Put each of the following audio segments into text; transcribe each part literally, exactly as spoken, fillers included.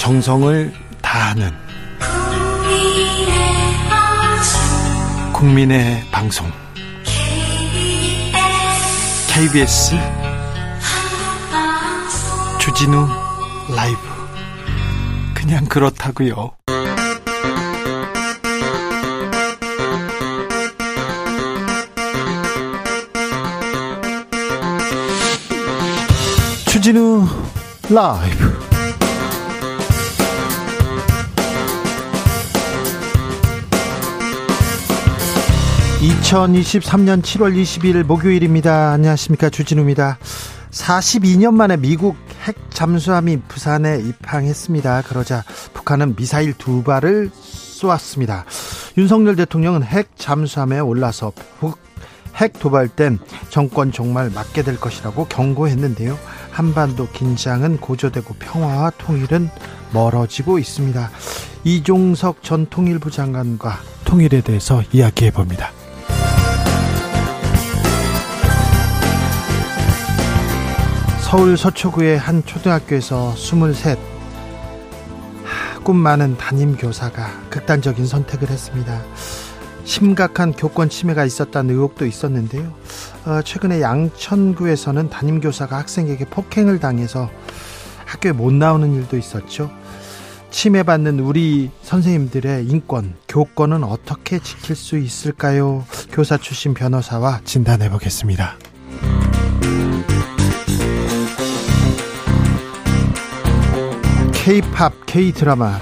정성을 다하는 국민의 방송 케이비에스 주진우 라이브, 그냥 그렇다고요. 주진우 라이브 이천이십삼년 칠월 이십일 목요일입니다. 안녕하십니까, 주진우입니다. 사십이년 만에 미국 핵 잠수함이 부산에 입항했습니다. 그러자 북한은 미사일 두 발을 쏘았습니다. 윤석열 대통령은 핵 잠수함에 올라서 핵 도발된 정권 종말 맞게 될 것이라고 경고했는데요. 한반도 긴장은 고조되고 평화와 통일은 멀어지고 있습니다. 이종석 전 통일부 장관과 통일에 대해서 이야기해봅니다. 서울 서초구의 한 초등학교에서 스물셋 꿈 많은 담임교사가 극단적인 선택을 했습니다. 심각한 교권 침해가 있었다는 의혹도 있었는데요. 어, 최근에 양천구에서는 담임교사가 학생에게 폭행을 당해서 학교에 못 나오는 일도 있었죠. 침해받는 우리 선생님들의 인권, 교권은 어떻게 지킬 수 있을까요? 교사 출신 변호사와 진단해보겠습니다. K-팝, K-드라마,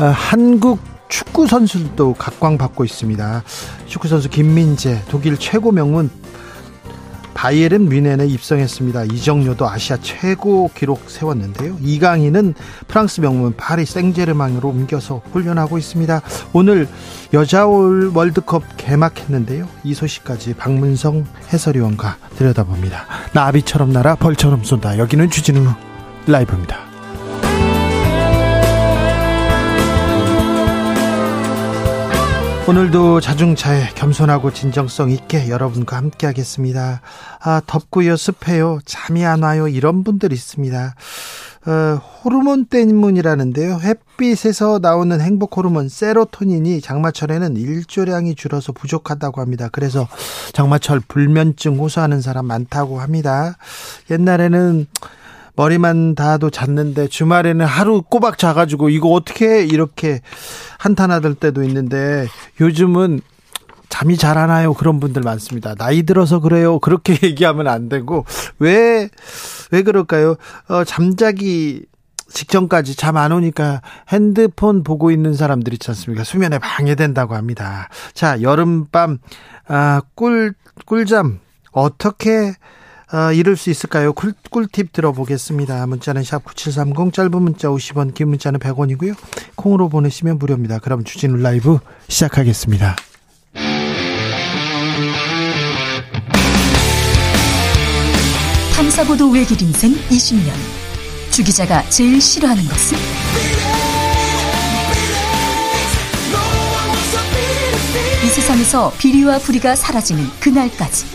어, 한국 축구 선수들도 각광받고 있습니다. 축구 선수 김민재, 독일 최고 명문 바이에른 뮌헨에 입성했습니다. 이정료도 아시아 최고 기록 세웠는데요. 이강인은 프랑스 명문 파리 생제르맹으로 옮겨서 훈련하고 있습니다. 오늘 여자 월드컵 개막했는데요. 이 소식까지 박문성 해설위원과 들여다봅니다. 나비처럼 날아 벌처럼 쏜다. 여기는 주진우 라이브입니다. 오늘도 자중차에 겸손하고 진정성 있게 여러분과 함께 하겠습니다. 아, 덥고요, 습해요, 잠이 안 와요, 이런 분들 있습니다. 어, 호르몬 때문이라는데요. 햇빛에서 나오는 행복 호르몬 세로토닌이 장마철에는 일조량이 줄어서 부족하다고 합니다. 그래서 장마철 불면증 호소하는 사람 많다고 합니다. 옛날에는 머리만 닿아도 잤는데 주말에는 하루 꼬박 자가지고 이거 어떻게 이렇게 한탄하던 때도 있는데, 요즘은 잠이 잘 안 와요 그런 분들 많습니다. 나이 들어서 그래요, 그렇게 얘기하면 안 되고. 왜, 왜 그럴까요? 어, 잠자기 직전까지 잠 안 오니까 핸드폰 보고 있는 사람들 있지 않습니까? 수면에 방해된다고 합니다. 자, 여름밤 아, 꿀, 꿀잠 어떻게 어, 이럴 수 있을까요? 꿀, 꿀팁 들어보겠습니다. 문자는 샵 구칠삼공, 짧은 문자 오십 원, 긴 문자는 백 원이고요. 콩으로 보내시면 무료입니다. 그럼 주진우 라이브 시작하겠습니다. 탐사보도 외길 인생 이십년. 주 기자가 제일 싫어하는 것은? 이 세상에서 비리와 부리가 사라지는 그날까지.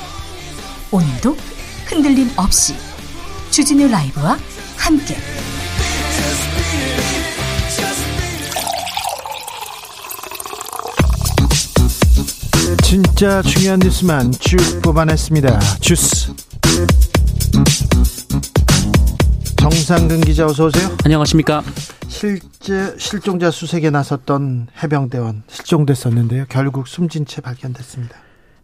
오늘도 흔들림 없이 주진우 라이브와 함께 진짜 중요한 뉴스만 쭉 뽑아냈습니다. 주스 정상근 기자, 어서 오세요. 안녕하십니까. 실제 실종자 수색에 나섰던 해병대원 실종됐었는데요. 결국 숨진 채 발견됐습니다.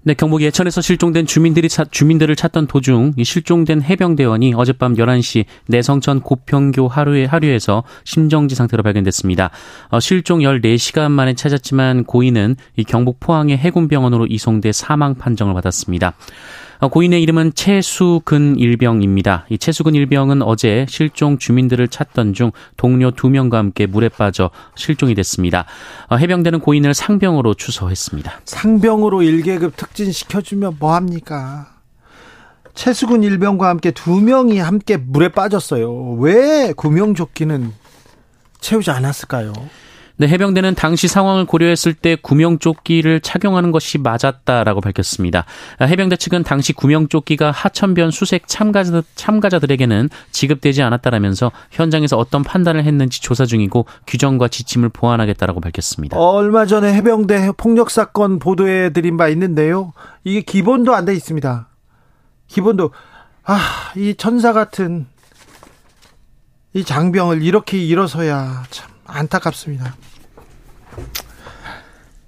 네, 경북 예천에서 실종된 주민들이 찾, 주민들을 찾던 도중 이 실종된 해병대원이 어젯밤 열한시 내성천 고평교 하류에, 하류에서 심정지 상태로 발견됐습니다. 어, 실종 열네시간 만에 찾았지만 고인은 이 경북 포항의 해군병원으로 이송돼 사망 판정을 받았습니다. 고인의 이름은 채수근 일병입니다. 이 채수근 일병은 어제 실종 주민들을 찾던 중 동료 두 명과 함께 물에 빠져 실종이 됐습니다. 해병대는 고인을 상병으로 추서했습니다. 상병으로 일계급 특진시켜주면 뭐합니까? 채수근 일병과 함께 두 명이 함께 물에 빠졌어요. 왜 구명조끼는 채우지 않았을까요? 근데 해병대는 당시 상황을 고려했을 때 구명조끼를 착용하는 것이 맞았다라고 밝혔습니다. 해병대 측은 당시 구명조끼가 하천변 수색 참가자, 참가자들에게는 지급되지 않았다라면서 현장에서 어떤 판단을 했는지 조사 중이고 규정과 지침을 보완하겠다라고 밝혔습니다. 얼마 전에 해병대 폭력 사건 보도해드린 바 있는데요. 이게 기본도 안 돼 있습니다. 기본도 아, 이 천사 같은 이 장병을 이렇게 잃어서야 참 안타깝습니다.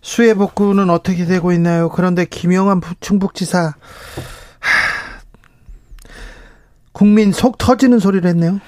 수해 복구는 어떻게 되고 있나요? 그런데 김영환 충북지사 하, 국민 속 터지는 소리를 했네요.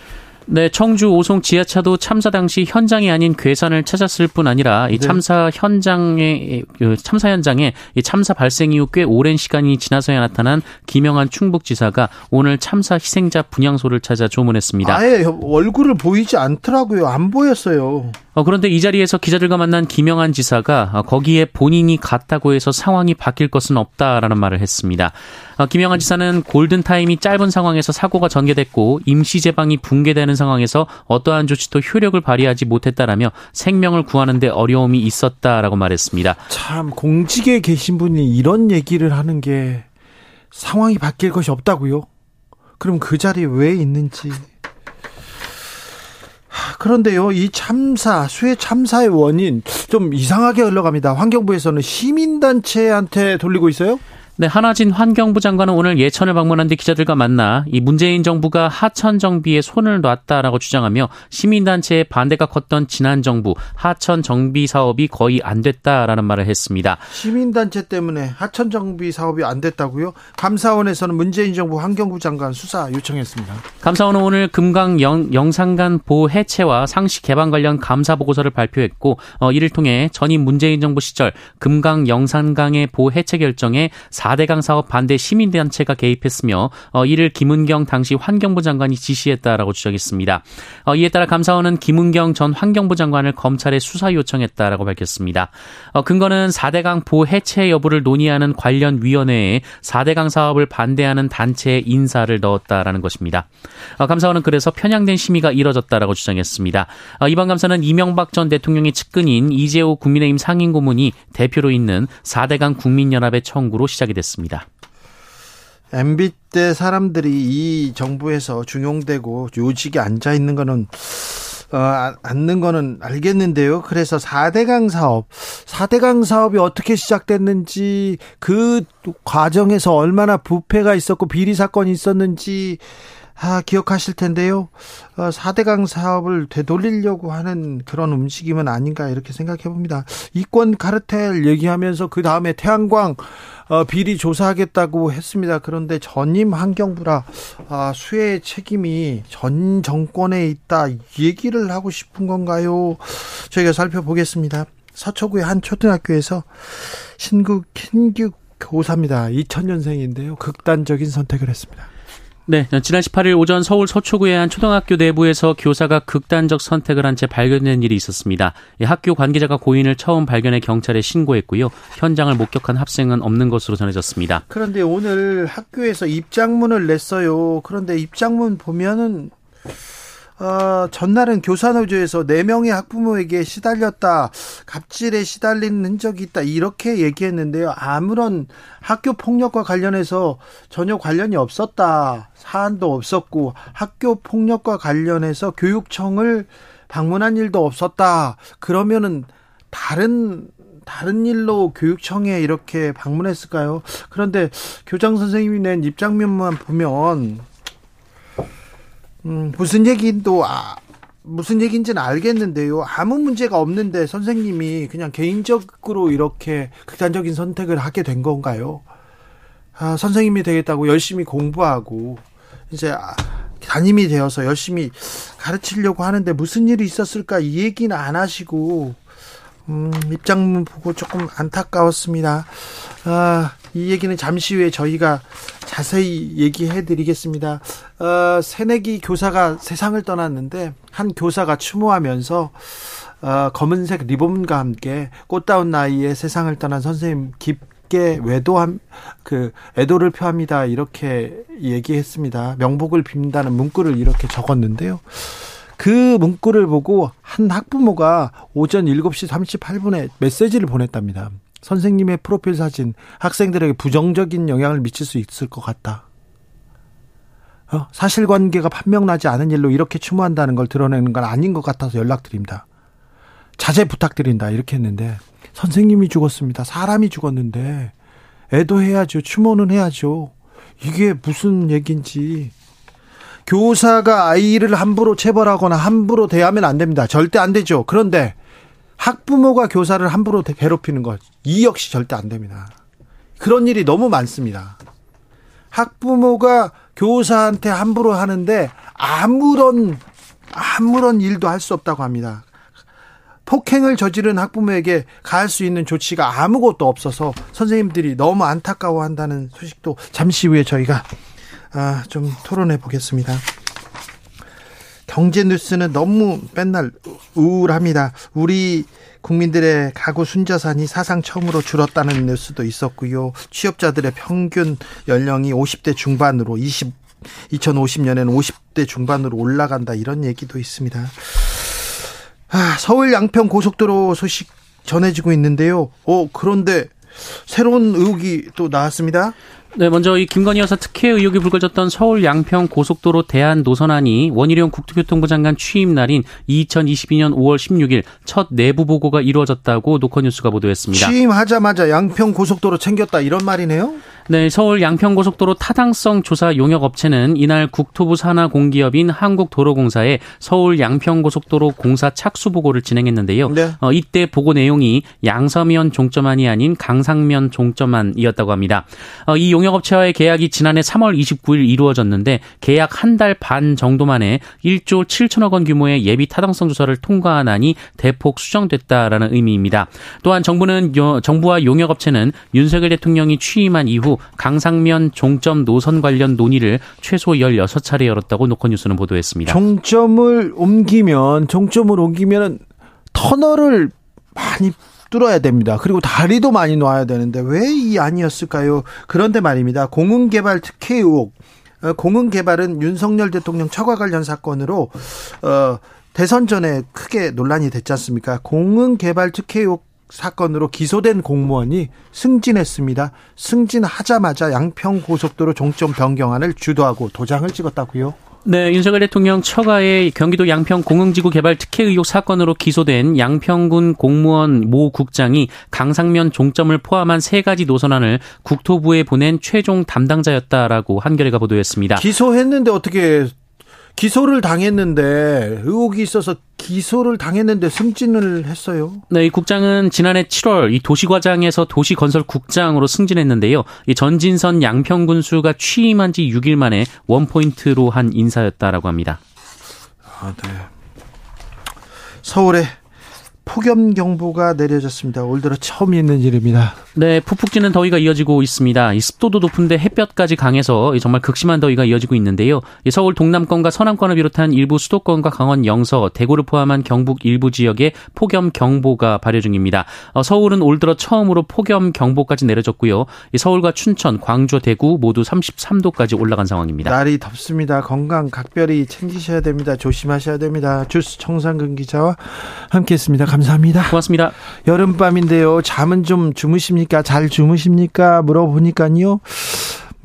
네, 청주 오송 지하차도 참사 당시 현장이 아닌 괴산을 찾았을 뿐 아니라 이 참사 네. 현장에 참사 현장에 이 참사 발생 이후 꽤 오랜 시간이 지나서야 나타난 김영환 충북지사가 오늘 참사 희생자 분향소를 찾아 조문했습니다. 아예 얼굴을 보이지 않더라고요. 안 보였어요. 어, 그런데 이 자리에서 기자들과 만난 김영환 지사가 거기에 본인이 갔다고 해서 상황이 바뀔 것은 없다라는 말을 했습니다. 어, 김영환 지사는 골든타임이 짧은 상황에서 사고가 전개됐고 임시 제방이 붕괴되는 상황에서 어떠한 조치도 효력을 발휘하지 못했다라며 생명을 구하는 데 어려움이 있었다라고 말했습니다. 참 공직에 계신 분이 이런 얘기를 하는 게 상황이 바뀔 것이 없다고요? 그럼 그 자리에 왜 있는지... 그런데요, 이 참사, 수해 참사의 원인 좀 이상하게 흘러갑니다. 환경부에서는 시민단체한테 돌리고 있어요? 네, 한화진 환경부 장관은 오늘 예천을 방문한 뒤 기자들과 만나 이 문재인 정부가 하천 정비에 손을 놨다라고 주장하며 시민단체의 반대가 컸던 지난 정부 하천 정비 사업이 거의 안 됐다라는 말을 했습니다. 시민단체 때문에 하천 정비 사업이 안 됐다고요? 감사원에서는 문재인 정부 환경부 장관 수사 요청했습니다. 감사원은 오늘 금강 영, 영산간 보호 해체와 상시 개방 관련 감사 보고서를 발표했고 어, 이를 통해 전임 문재인 정부 시절 금강 영산강의 보호 해체 결정에 사대강 사업 반대 시민단체가 개입했으며 어, 이를 김은경 당시 환경부 장관이 지시했다라고 주장했습니다. 어, 이에 따라 감사원은 김은경 전 환경부 장관을 검찰에 수사 요청했다라고 밝혔습니다. 어, 근거는 사대강 보호 해체 여부를 논의하는 관련 위원회에 사대강 사업을 반대하는 단체의 인사를 넣었다라는 것입니다. 어, 감사원은 그래서 편향된 심의가 이뤄졌다라고 주장했습니다. 어, 이번 감사는 이명박 전 대통령의 측근인 이재호 국민의힘 상임고문이 대표로 있는 사대강 국민연합의 청구로 시작했습니다. 됐습니다. 엠비 때 사람들이 이 정부에서 중용되고 요직에 앉아 있는 거는 어, 앉는 거는 알겠는데요. 그래서 사대강 사업, 사대강 사업이 어떻게 시작됐는지, 그 과정에서 얼마나 부패가 있었고 비리 사건이 있었는지 아, 기억하실 텐데요. 어, 사대강 사업을 되돌리려고 하는 그런 움직임은 아닌가 이렇게 생각해 봅니다. 이권 카르텔 얘기하면서 그 다음에 태양광 어, 비리 조사하겠다고 했습니다. 그런데 전임 환경부라 아, 수혜의 책임이 전 정권에 있다 얘기를 하고 싶은 건가요? 저희가 살펴보겠습니다. 서초구의 한 초등학교에서 신규 신규 교사입니다. 이천 년생인데요. 극단적인 선택을 했습니다. 네, 지난 십팔 일 오전 서울 서초구의 한 초등학교 내부에서 교사가 극단적 선택을 한 채 발견된 일이 있었습니다. 학교 관계자가 고인을 처음 발견해 경찰에 신고했고요. 현장을 목격한 학생은 없는 것으로 전해졌습니다. 그런데 오늘 학교에서 입장문을 냈어요. 그런데 입장문 보면은 어, 전날은 교사노조에서 네 명의 학부모에게 시달렸다, 갑질에 시달린 흔적이 있다 이렇게 얘기했는데요. 아무런 학교 폭력과 관련해서 전혀 관련이 없었다, 사안도 없었고 학교 폭력과 관련해서 교육청을 방문한 일도 없었다. 그러면은 다른 다른 일로 교육청에 이렇게 방문했을까요? 그런데 교장 선생님이 낸 입장면만 보면 음, 무슨 얘기도 아, 무슨 얘기인지는 알겠는데요. 아무 문제가 없는데 선생님이 그냥 개인적으로 이렇게 극단적인 선택을 하게 된 건가요? 아, 선생님이 되겠다고 열심히 공부하고 이제 아, 담임이 되어서 열심히 가르치려고 하는데 무슨 일이 있었을까 이 얘기는 안 하시고 음, 입장문 보고 조금 안타까웠습니다. 아, 이 얘기는 잠시 후에 저희가 자세히 얘기해드리겠습니다. 어, 새내기 교사가 세상을 떠났는데 한 교사가 추모하면서 어, 검은색 리본과 함께 꽃다운 나이에 세상을 떠난 선생님 깊게 외도함, 그 애도를 표합니다 이렇게 얘기했습니다. 명복을 빕는다는 문구를 이렇게 적었는데요. 그 문구를 보고 한 학부모가 오전 일곱 시 삼십팔 분에 메시지를 보냈답니다. 선생님의 프로필 사진, 학생들에게 부정적인 영향을 미칠 수 있을 것 같다. 어? 사실관계가 판명나지 않은 일로 이렇게 추모한다는 걸 드러내는 건 아닌 것 같아서 연락드립니다. 자제 부탁드린다 이렇게 했는데, 선생님이 죽었습니다. 사람이 죽었는데 애도해야죠. 추모는 해야죠. 이게 무슨 얘기인지. 교사가 아이를 함부로 체벌하거나 함부로 대하면 안 됩니다. 절대 안 되죠. 그런데 학부모가 교사를 함부로 괴롭히는 것, 이 역시 절대 안 됩니다. 그런 일이 너무 많습니다. 학부모가 교사한테 함부로 하는데 아무런 아무런 일도 할 수 없다고 합니다. 폭행을 저지른 학부모에게 가할 수 있는 조치가 아무것도 없어서 선생님들이 너무 안타까워한다는 소식도 잠시 후에 저희가 아, 좀 토론해 보겠습니다. 경제 뉴스는 너무 맨날 우울합니다. 우리 국민들의 가구 순자산이 사상 처음으로 줄었다는 뉴스도 있었고요. 취업자들의 평균 연령이 오십 대 중반으로 이천오십 년에는 오십 대 중반으로 올라간다 이런 얘기도 있습니다. 아, 서울 양평 고속도로 소식 전해지고 있는데요. 어, 그런데 새로운 의혹이 또 나왔습니다. 네, 먼저 이 김건희 여사 특혜 의혹이 불거졌던 서울 양평 고속도로 대안 노선안이 원희룡 국토교통부 장관 취임 날인 이천이십이 년 오월 십육 일 첫 내부 보고가 이루어졌다고 노컷뉴스가 보도했습니다. 취임하자마자 양평 고속도로 챙겼다 이런 말이네요. 네, 서울 양평고속도로 타당성 조사 용역업체는 이날 국토부 산하 공기업인 한국도로공사에 서울 양평고속도로 공사 착수 보고를 진행했는데요. 네. 어, 이때 보고 내용이 양서면 종점안이 아닌 강상면 종점안이었다고 합니다. 어, 이 용역업체와의 계약이 지난해 삼월 이십구 일 이루어졌는데 계약 한 달 반 정도 만에 일조 칠천억 원 규모의 예비 타당성 조사를 통과한 안이 대폭 수정됐다라는 의미입니다. 또한 정부는 요, 정부와 용역업체는 윤석열 대통령이 취임한 이후 강상면 종점 노선 관련 논의를 최소 열여섯 차례 열었다고 노컷뉴스는 보도했습니다. 종점을 옮기면 종점을 옮기면 터널을 많이 뚫어야 됩니다. 그리고 다리도 많이 놓아야 되는데 왜 이 안이었을까요? 그런데 말입니다. 공은개발 특혜 의혹. 공은개발은 윤석열 대통령 처가 관련 사건으로 어, 대선 전에 크게 논란이 됐지 않습니까? 공은개발 특혜 의혹 사건으로 기소된 공무원이 승진했습니다. 승진하자마자 양평고속도로 종점 변경안을 주도하고 도장을 찍었다고요? 네, 윤석열 대통령 처가의 경기도 양평 공흥지구 개발 특혜 의혹 사건으로 기소된 양평군 공무원 모 국장이 강상면 종점을 포함한 세 가지 노선안을 국토부에 보낸 최종 담당자였다라고 한겨레가 보도했습니다. 기소했는데 어떻게... 기소를 당했는데 의혹이 있어서 기소를 당했는데 승진을 했어요. 네, 이 국장은 지난해 칠월 이 도시과장에서 도시건설국장으로 승진했는데요. 이 전진선 양평군수가 취임한 지 육 일 만에 원포인트로 한 인사였다라고 합니다. 아, 네. 서울에 폭염경보가 내려졌습니다. 올 들어 처음 있는 일입니다. 네, 푹푹 찌는 더위가 이어지고 있습니다. 이 습도도 높은데 햇볕까지 강해서 정말 극심한 더위가 이어지고 있는데요. 서울 동남권과 서남권을 비롯한 일부 수도권과 강원 영서, 대구를 포함한 경북 일부 지역에 폭염경보가 발효 중입니다. 서울은 올 들어 처음으로 폭염경보까지 내려졌고요. 서울과 춘천, 광주, 대구 모두 삼십삼 도까지 올라간 상황입니다. 날이 덥습니다. 건강 각별히 챙기셔야 됩니다. 조심하셔야 됩니다. 주스 청상근 기자와 함께했습니다. 감사합니다. 고맙습니다. 여름밤인데요. 잠은 좀 주무십니까? 잘 주무십니까? 물어보니까요.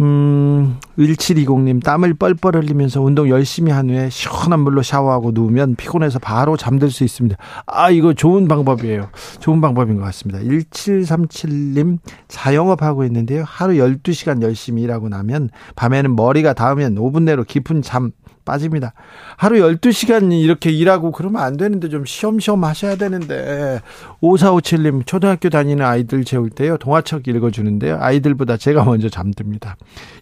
음, 일칠이공 님, 땀을 뻘뻘 흘리면서 운동 열심히 한 후에 시원한 물로 샤워하고 누우면 피곤해서 바로 잠들 수 있습니다. 아, 이거 좋은 방법이에요. 좋은 방법인 것 같습니다. 일칠삼칠 님, 자영업하고 있는데요. 하루 열두 시간 열심히 일하고 나면 밤에는 머리가 닿으면 오 분 내로 깊은 잠 빠집니다. 하루 열두 시간 이렇게 일하고 그러면 안 되는데 좀 쉬엄쉬엄 하셔야 되는데. 오사오칠 님, 초등학교 다니는 아이들 재울 때요, 동화책 읽어주는데요, 아이들보다 제가 먼저 잠듭니다.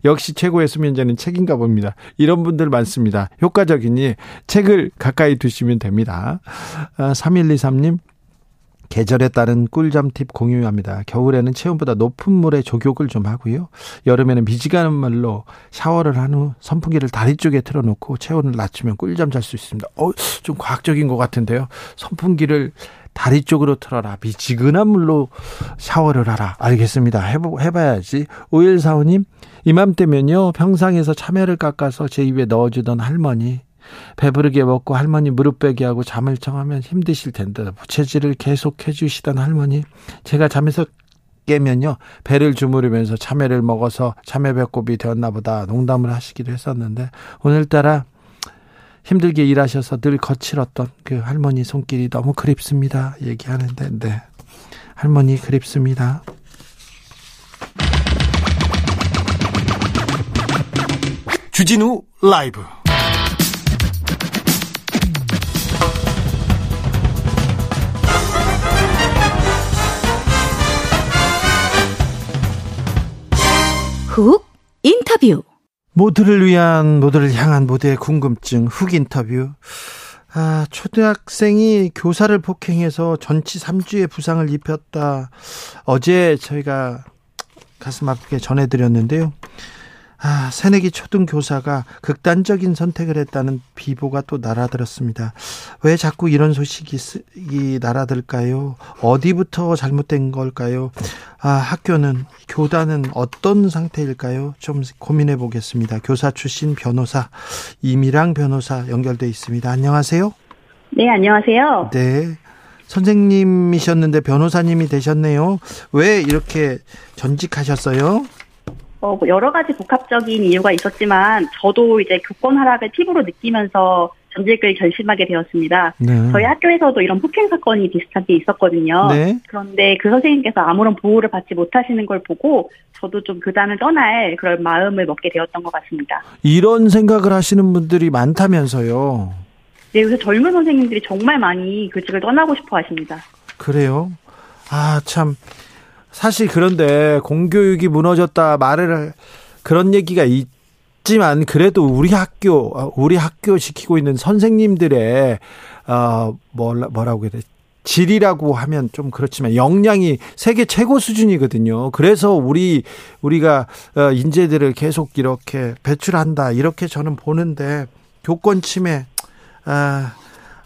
역시 최고의 수면제는 책인가 봅니다. 이런 분들 많습니다. 효과적이니 책을 가까이 두시면 됩니다. 아, 삼일이삼 님, 계절에 따른 꿀잠 팁 공유합니다. 겨울에는 체온보다 높은 물에 족욕을 좀 하고요. 여름에는 미지근한 물로 샤워를 한 후 선풍기를 다리 쪽에 틀어놓고 체온을 낮추면 꿀잠 잘 수 있습니다. 어, 좀 과학적인 것 같은데요. 선풍기를 다리 쪽으로 틀어라. 미지근한 물로 샤워를 하라. 알겠습니다. 해보, 해봐야지. 오일사오 님, 이맘때면요, 평상에서 참외를 깎아서 제 입에 넣어주던 할머니. 배부르게 먹고 할머니 무릎 베기 하고 잠을 청하면 힘드실 텐데 부채질을 계속해 주시던 할머니, 제가 잠에서 깨면요 배를 주무르면서 참외를 먹어서 참외 배꼽이 되었나 보다 농담을 하시기도 했었는데, 오늘따라 힘들게 일하셔서 늘 거칠었던 그 할머니 손길이 너무 그립습니다 얘기하는데, 네, 할머니 그립습니다. 주진우 라이브 훅 인터뷰. 모두를 위한, 모두를 향한 모두의 궁금증 훅 인터뷰. 아, 초등학생이 교사를 폭행해서 전치 삼 주의 부상을 입혔다. 어제 저희가 가슴 아프게 전해드렸는데요. 아, 새내기 초등교사가 극단적인 선택을 했다는 비보가 또 날아들었습니다. 왜 자꾸 이런 소식이 날아들까요? 어디부터 잘못된 걸까요? 아, 학교는, 교단은 어떤 상태일까요? 좀 고민해 보겠습니다. 교사 출신 변호사 임이랑 변호사 연결돼 있습니다. 안녕하세요. 네, 안녕하세요. 네, 선생님이셨는데 변호사님이 되셨네요. 왜 이렇게 전직하셨어요? 어, 여러 가지 복합적인 이유가 있었지만 저도 이제 교권 하락을 피부로 느끼면서 전직을 결심하게 되었습니다. 네. 저희 학교에서도 이런 폭행 사건이 비슷한 게 있었거든요. 네. 그런데 그 선생님께서 아무런 보호를 받지 못하시는 걸 보고 저도 좀 교단을 떠날 그런 마음을 먹게 되었던 것 같습니다. 이런 생각을 하시는 분들이 많다면서요. 네, 요새 젊은 선생님들이 정말 많이 교직을 떠나고 싶어 하십니다. 그래요? 아, 참... 사실 그런데 공교육이 무너졌다 말을 그런 얘기가 있지만 그래도 우리 학교 우리 학교 지키고 있는 선생님들의 어 뭐라, 뭐라고 해야 돼, 질이라고 하면 좀 그렇지만 역량이 세계 최고 수준이거든요. 그래서 우리 우리가 인재들을 계속 이렇게 배출한다 이렇게 저는 보는데, 교권 침해, 아,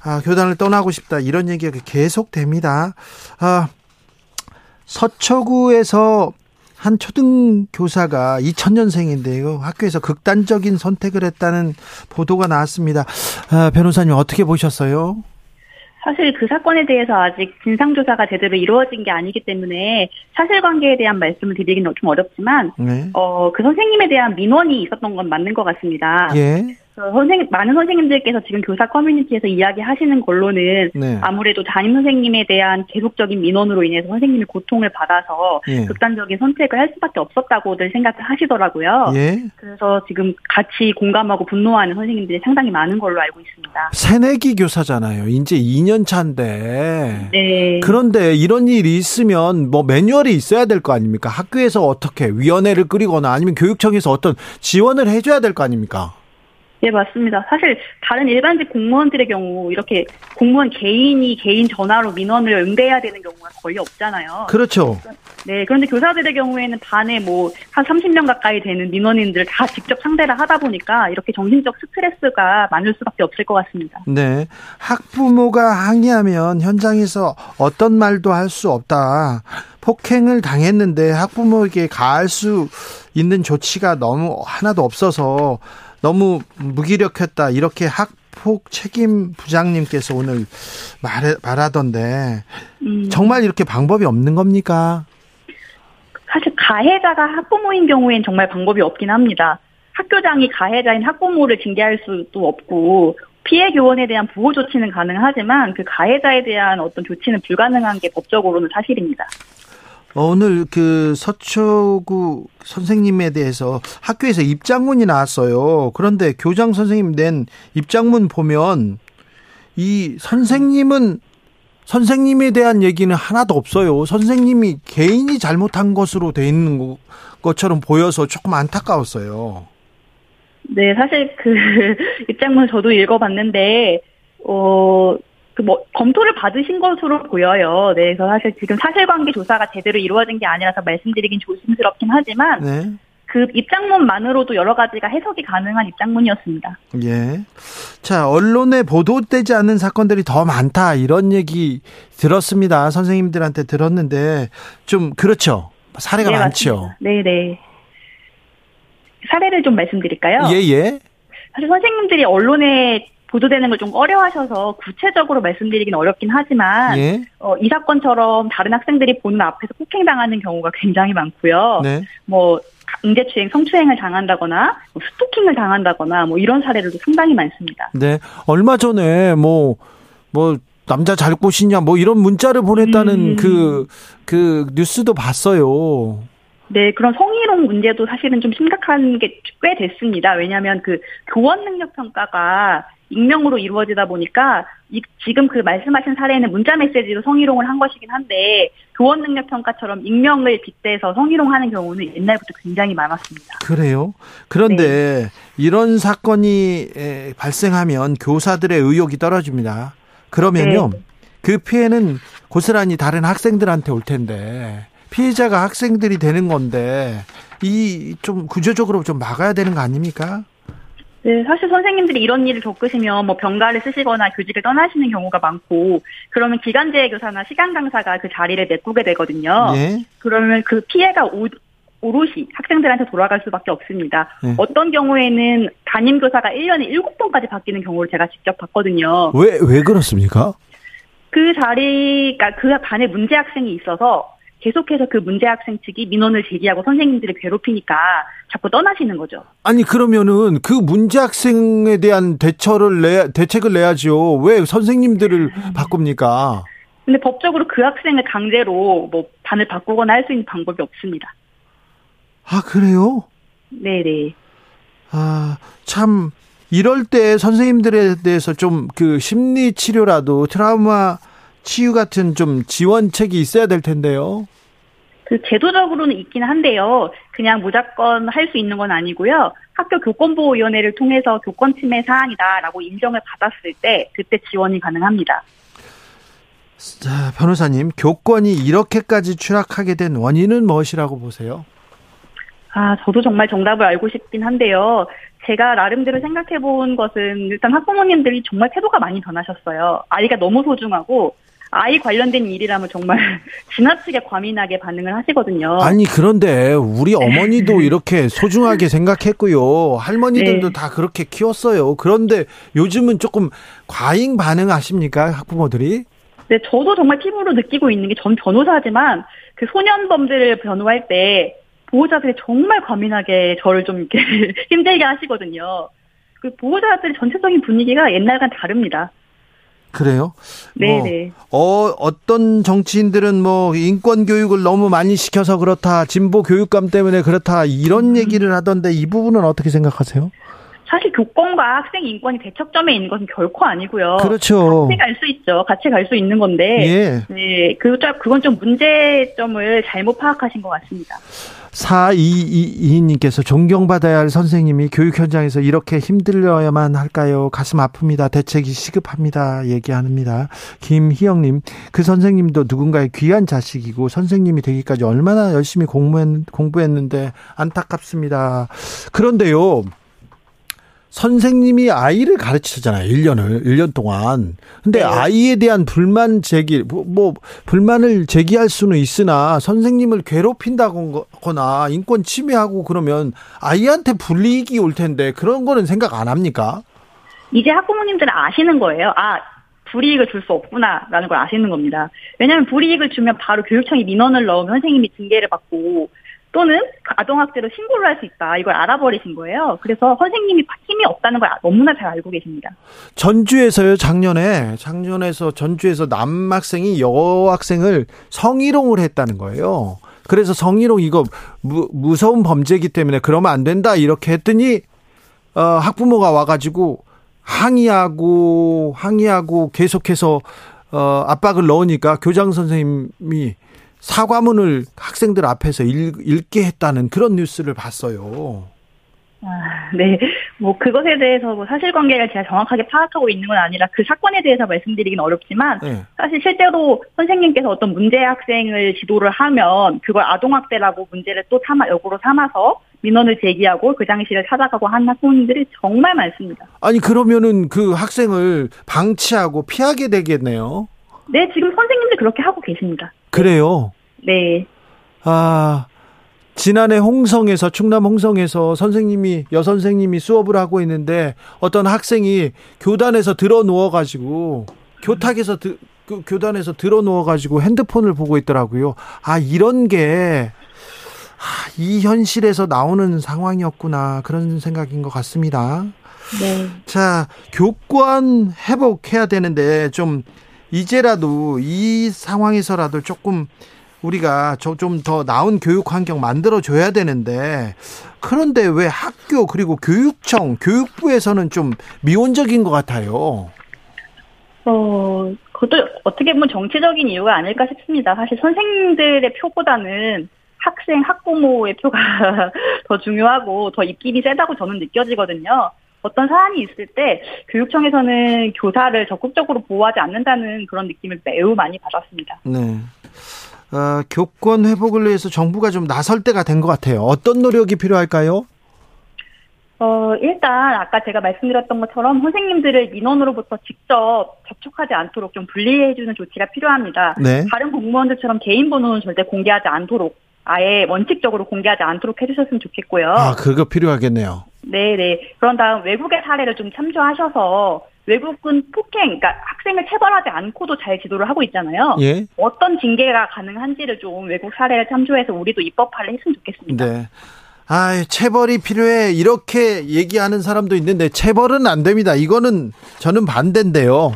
아, 교단을 떠나고 싶다 이런 얘기가 계속됩니다. 아, 서초구에서 한 초등교사가 이천 년생인데요. 학교에서 극단적인 선택을 했다는 보도가 나왔습니다. 아, 변호사님 어떻게 보셨어요? 사실 그 사건에 대해서 아직 진상조사가 제대로 이루어진 게 아니기 때문에 사실관계에 대한 말씀을 드리긴 좀 어렵지만, 네. 어, 그 선생님에 대한 민원이 있었던 건 맞는 것 같습니다. 예. 선생님, 많은 선생님들께서 지금 교사 커뮤니티에서 이야기하시는 걸로는, 네. 아무래도 담임 선생님에 대한 계속적인 민원으로 인해서 선생님이 고통을 받아서, 예. 극단적인 선택을 할 수밖에 없었다고들 생각을 하시더라고요. 예. 그래서 지금 같이 공감하고 분노하는 선생님들이 상당히 많은 걸로 알고 있습니다. 새내기 교사잖아요. 이제 이 년 차인데. 네. 그런데 이런 일이 있으면 뭐 매뉴얼이 있어야 될 거 아닙니까? 학교에서 어떻게 위원회를 꾸리거나 아니면 교육청에서 어떤 지원을 해줘야 될 거 아닙니까? 네, 맞습니다. 사실 다른 일반직 공무원들의 경우 이렇게 공무원 개인이 개인 전화로 민원을 응대해야 되는 경우가 거의 없잖아요. 그렇죠. 네, 그런데 교사들의 경우에는 반에 뭐 한 삼십 명 가까이 되는 민원인들을 다 직접 상대를 하다 보니까 이렇게 정신적 스트레스가 많을 수밖에 없을 것 같습니다. 네, 학부모가 항의하면 현장에서 어떤 말도 할 수 없다. 폭행을 당했는데 학부모에게 가할 수 있는 조치가 너무 하나도 없어서 너무 무기력했다 이렇게 학폭 책임 부장님께서 오늘 말 말하던데, 음. 정말 이렇게 방법이 없는 겁니까? 사실 가해자가 학부모인 경우에는 정말 방법이 없긴 합니다. 학교장이 가해자인 학부모를 징계할 수도 없고 피해 교원에 대한 보호 조치는 가능하지만 그 가해자에 대한 어떤 조치는 불가능한 게 법적으로는 사실입니다. 오늘 그 서초구 선생님에 대해서 학교에서 입장문이 나왔어요. 그런데 교장 선생님 낸 입장문 보면 이 선생님은, 선생님에 대한 얘기는 하나도 없어요. 선생님이 개인이 잘못한 것으로 돼 있는 것처럼 보여서 조금 안타까웠어요. 네, 사실 그 입장문 저도 읽어봤는데, 어, 그 뭐 검토를 받으신 것으로 보여요. 네, 그래서 사실 지금 사실관계 조사가 제대로 이루어진 게 아니라서 말씀드리긴 조심스럽긴 하지만, 네. 그 입장문만으로도 여러 가지가 해석이 가능한 입장문이었습니다. 예. 자, 언론에 보도되지 않는 사건들이 더 많다 이런 얘기 들었습니다. 선생님들한테 들었는데 좀 그렇죠. 사례가, 네, 많죠. 네네. 사례를 좀 말씀드릴까요? 예예. 예. 사실 선생님들이 언론에 보도되는 걸 좀 꺼려하셔서 구체적으로 말씀드리긴 어렵긴 하지만 예. 어, 이 사건처럼 다른 학생들이 보는 앞에서 폭행당하는 경우가 굉장히 많고요. 네. 뭐 강제추행, 성추행을 당한다거나 뭐 스토킹을 당한다거나 뭐 이런 사례들도 상당히 많습니다. 네, 얼마 전에 뭐 뭐 남자 잘 꼬시냐 뭐 이런 문자를 보냈다는 그, 그 뉴스도 봤어요. 네, 그런 성희롱 문제도 사실은 좀 심각한 게 꽤 됐습니다. 왜냐하면 그 교원 능력 평가가 익명으로 이루어지다 보니까 이, 지금 그 말씀하신 사례는 문자 메시지로 성희롱을 한 것이긴 한데 교원 능력 평가처럼 익명을 빗대서 성희롱하는 경우는 옛날부터 굉장히 많았습니다. 그래요? 그런데 네. 이런 사건이 발생하면 교사들의 의욕이 떨어집니다. 그러면요, 네. 그 피해는 고스란히 다른 학생들한테 올 텐데. 피해자가 학생들이 되는 건데 이 좀 구조적으로 좀 막아야 되는 거 아닙니까? 네, 사실 선생님들이 이런 일을 겪으시면 뭐 병가를 쓰시거나 교직을 떠나시는 경우가 많고 그러면 기간제 교사나 시간 강사가 그 자리를 메꾸게 되거든요. 예? 그러면 그 피해가 오, 오롯이 학생들한테 돌아갈 수밖에 없습니다. 예. 어떤 경우에는 담임 교사가 일 년에 일곱 번까지 바뀌는 경우를 제가 직접 봤거든요. 왜, 왜 그렇습니까? 그 자리가 그 반에 문제 학생이 있어서 계속해서 그 문제 학생 측이 민원을 제기하고 선생님들을 괴롭히니까 자꾸 떠나시는 거죠. 아니 그러면은 그 문제 학생에 대한 대처를 내 대책을 내야지요. 왜 선생님들을 바꿉니까? 근데 법적으로 그 학생을 강제로 뭐 반을 바꾸거나 할 수 있는 방법이 없습니다. 아 그래요? 네네. 아 참 이럴 때 선생님들에 대해서 좀 그 심리 치료라도 트라우마 치유 같은 좀 지원책이 있어야 될 텐데요. 그 제도적으로는 있긴 한데요. 그냥 무조건 할 수 있는 건 아니고요. 학교 교권보호위원회를 통해서 교권 침해 사안이다라고 인정을 받았을 때 그때 지원이 가능합니다. 자, 변호사님, 교권이 이렇게까지 추락하게 된 원인은 무엇이라고 보세요? 아, 저도 정말 정답을 알고 싶긴 한데요. 제가 나름대로 생각해본 것은 일단 학부모님들이 정말 태도가 많이 변하셨어요. 아이가 너무 소중하고 아이 관련된 일이라면 정말 지나치게 과민하게 반응을 하시거든요. 아니 그런데 우리 어머니도 이렇게 소중하게 생각했고요. 할머니들도 네. 다 그렇게 키웠어요. 그런데 요즘은 조금 과잉 반응하십니까 학부모들이? 네, 저도 정말 피부로 느끼고 있는 게 전 변호사지만 그 소년범들을 변호할 때 보호자들이 정말 과민하게 저를 좀 이렇게 힘들게 하시거든요. 그 보호자들의 전체적인 분위기가 옛날과 다릅니다. 그래요? 네네. 뭐, 어, 어떤 정치인들은 뭐 인권 교육을 너무 많이 시켜서 그렇다, 진보 교육감 때문에 그렇다 이런 얘기를 하던데 이 부분은 어떻게 생각하세요? 사실 교권과 학생 인권이 대척점에 있는 것은 결코 아니고요. 그렇죠. 같이 갈 수 있죠. 같이 갈 수 있는 건데. 예. 네. 그, 그건 좀 문제점을 잘못 파악하신 것 같습니다. 사이이이님께서 존경받아야 할 선생님이 교육 현장에서 이렇게 힘들려야만 할까요? 가슴 아픕니다. 대책이 시급합니다. 얘기합니다. 김희영님, 그 선생님도 누군가의 귀한 자식이고 선생님이 되기까지 얼마나 열심히 공부했, 공부했는데 안타깝습니다. 그런데요. 선생님이 아이를 가르치잖아요. 일 년을, 일 년 동안. 근데 네. 아이에 대한 불만 제기, 뭐, 뭐, 불만을 제기할 수는 있으나 선생님을 괴롭힌다거나 인권 침해하고 그러면 아이한테 불이익이 올 텐데 그런 거는 생각 안 합니까? 이제 학부모님들은 아시는 거예요. 아, 불이익을 줄 수 없구나라는 걸 아시는 겁니다. 왜냐하면 불이익을 주면 바로 교육청이 민원을 넣으면 선생님이 징계를 받고 또는 아동학대로 신고를 할 수 있다. 이걸 알아버리신 거예요. 그래서 선생님이 힘이 없다는 걸 너무나 잘 알고 계십니다. 전주에서요. 작년에 작년에서 전주에서 남학생이 여학생을 성희롱을 했다는 거예요. 그래서 성희롱 이거 무, 무서운 범죄이기 때문에 그러면 안 된다. 이렇게 했더니 어, 학부모가 와가지고 항의하고 항의하고 계속해서 어, 압박을 넣으니까 교장 선생님이 사과문을 학생들 앞에서 읽, 읽게 했다는 그런 뉴스를 봤어요. 아, 네. 뭐, 그것에 대해서 뭐 사실관계를 제가 정확하게 파악하고 있는 건 아니라 그 사건에 대해서 말씀드리긴 어렵지만, 네. 사실 실제로 선생님께서 어떤 문제 학생을 지도를 하면 그걸 아동학대라고 문제를 또 삼아, 역으로 삼아서 민원을 제기하고 교장실을 찾아가고 하는 학부모님들이 정말 많습니다. 아니, 그러면은 그 학생을 방치하고 피하게 되겠네요. 네, 지금 선생님들 그렇게 하고 계십니다. 그래요? 네. 아, 지난해 홍성에서 충남 홍성에서 선생님이 여선생님이 수업을 하고 있는데 어떤 학생이 교단에서 들어 누워가지고 교탁에서 드, 그, 교단에서 들어 누워가지고 핸드폰을 보고 있더라고요. 아 이런 게 아, 이 현실에서 나오는 상황이었구나 그런 생각인 것 같습니다. 네. 자 교권 회복해야 되는데 좀 이제라도 이 상황에서라도 조금 우리가 좀 더 나은 교육 환경 만들어줘야 되는데 그런데 왜 학교 그리고 교육청 교육부에서는 좀 미온적인 것 같아요. 어 그것도 어떻게 보면 정치적인 이유가 아닐까 싶습니다. 사실 선생님들의 표보다는 학생 학부모의 표가 더 중요하고 더 입김이 세다고 저는 느껴지거든요. 어떤 사안이 있을 때 교육청에서는 교사를 적극적으로 보호하지 않는다는 그런 느낌을 매우 많이 받았습니다. 네. 어, 교권 회복을 위해서 정부가 좀 나설 때가 된 것 같아요. 어떤 노력이 필요할까요? 어, 일단 아까 제가 말씀드렸던 것처럼 선생님들을 민원으로부터 직접 접촉하지 않도록 좀 분리해주는 조치가 필요합니다. 네. 다른 공무원들처럼 개인 번호는 절대 공개하지 않도록 아예 원칙적으로 공개하지 않도록 해주셨으면 좋겠고요. 아, 그거 필요하겠네요. 네네. 그런 다음 외국의 사례를 좀 참조하셔서 외국은 폭행, 그러니까 학생을 체벌하지 않고도 잘 지도를 하고 있잖아요. 예. 어떤 징계가 가능한지를 좀 외국 사례를 참조해서 우리도 입법화를 했으면 좋겠습니다. 네. 아, 체벌이 필요해 이렇게 얘기하는 사람도 있는데 체벌은 안 됩니다. 이거는 저는 반대인데요.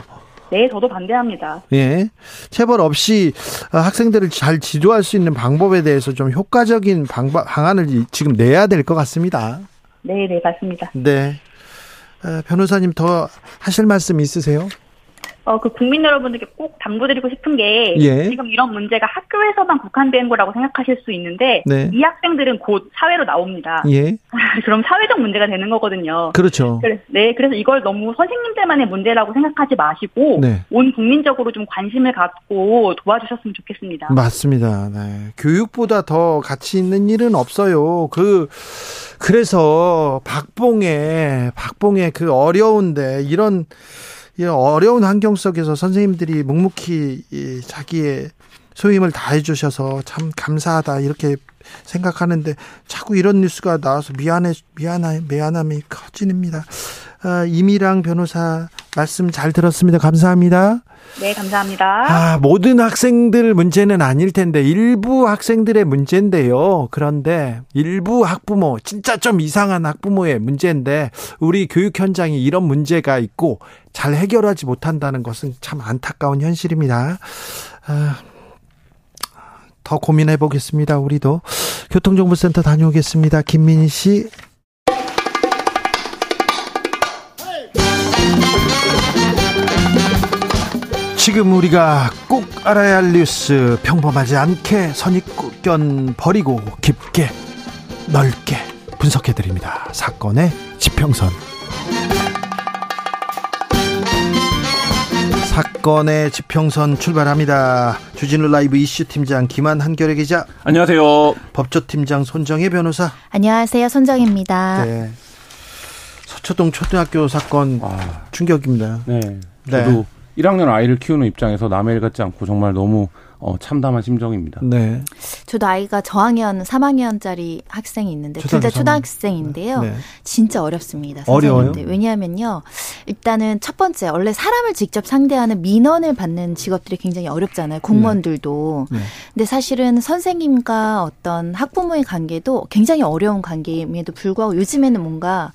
네, 저도 반대합니다. 예. 체벌 없이 학생들을 잘 지도할 수 있는 방법에 대해서 좀 효과적인 방법, 방안을 지금 내야 될 것 같습니다. 네, 네, 맞습니다. 네. 변호사님 더 하실 말씀 있으세요? 어, 그 국민 여러분들께 꼭 당부드리고 싶은 게 예. 지금 이런 문제가 학교에서만 국한된 거라고 생각하실 수 있는데 네. 이 학생들은 곧 사회로 나옵니다. 예. 그럼 사회적 문제가 되는 거거든요. 그렇죠. 그래, 네, 그래서 이걸 너무 선생님들만의 문제라고 생각하지 마시고 네. 온 국민적으로 좀 관심을 갖고 도와주셨으면 좋겠습니다. 맞습니다. 네. 교육보다 더 가치 있는 일은 없어요. 그 그래서 박봉에 박봉에 그 어려운데 이런 어려운 환경 속에서 선생님들이 묵묵히 자기의 소임을 다해 주셔서 참 감사하다 이렇게 생각하는데 자꾸 이런 뉴스가 나와서 미안해 미안해 미안함이 커집니다. 아, 임이랑 변호사 말씀 잘 들었습니다. 감사합니다. 네, 감사합니다. 아, 모든 학생들 문제는 아닐 텐데 일부 학생들의 문제인데요. 그런데 일부 학부모 진짜 좀 이상한 학부모의 문제인데 우리 교육 현장이 이런 문제가 있고 잘 해결하지 못한다는 것은 참 안타까운 현실입니다. 아, 더 고민해 보겠습니다. 우리도 교통정보센터 다녀오겠습니다. 김민희 씨. 지금 우리가 꼭 알아야 할 뉴스, 평범하지 않게 선입견 버리고 깊게 넓게 분석해드립니다. 사건의 지평선. 사건의 지평선 출발합니다. 주진우 라이브 이슈팀장 김완 한겨레 기자. 안녕하세요. 법조팀장 손정혜 변호사. 안녕하세요. 손정혜입니다. 네. 서초동 초등학교 사건 아, 충격입니다. 네. 저도 네. 일 학년 아이를 키우는 입장에서 남의 일 같지 않고 정말 너무 어, 참담한 심정입니다. 네. 저도 아이가 저학년, 삼학년짜리 학생이 있는데 둘 다 초등학생인데요. 네. 진짜 어렵습니다. 어려워요? 왜냐하면요. 일단은 첫 번째, 원래 사람을 직접 상대하는 민원을 받는 직업들이 굉장히 어렵잖아요. 공무원들도. 네. 네. 근데 사실은 선생님과 어떤 학부모의 관계도 굉장히 어려운 관계임에도 불구하고 요즘에는 뭔가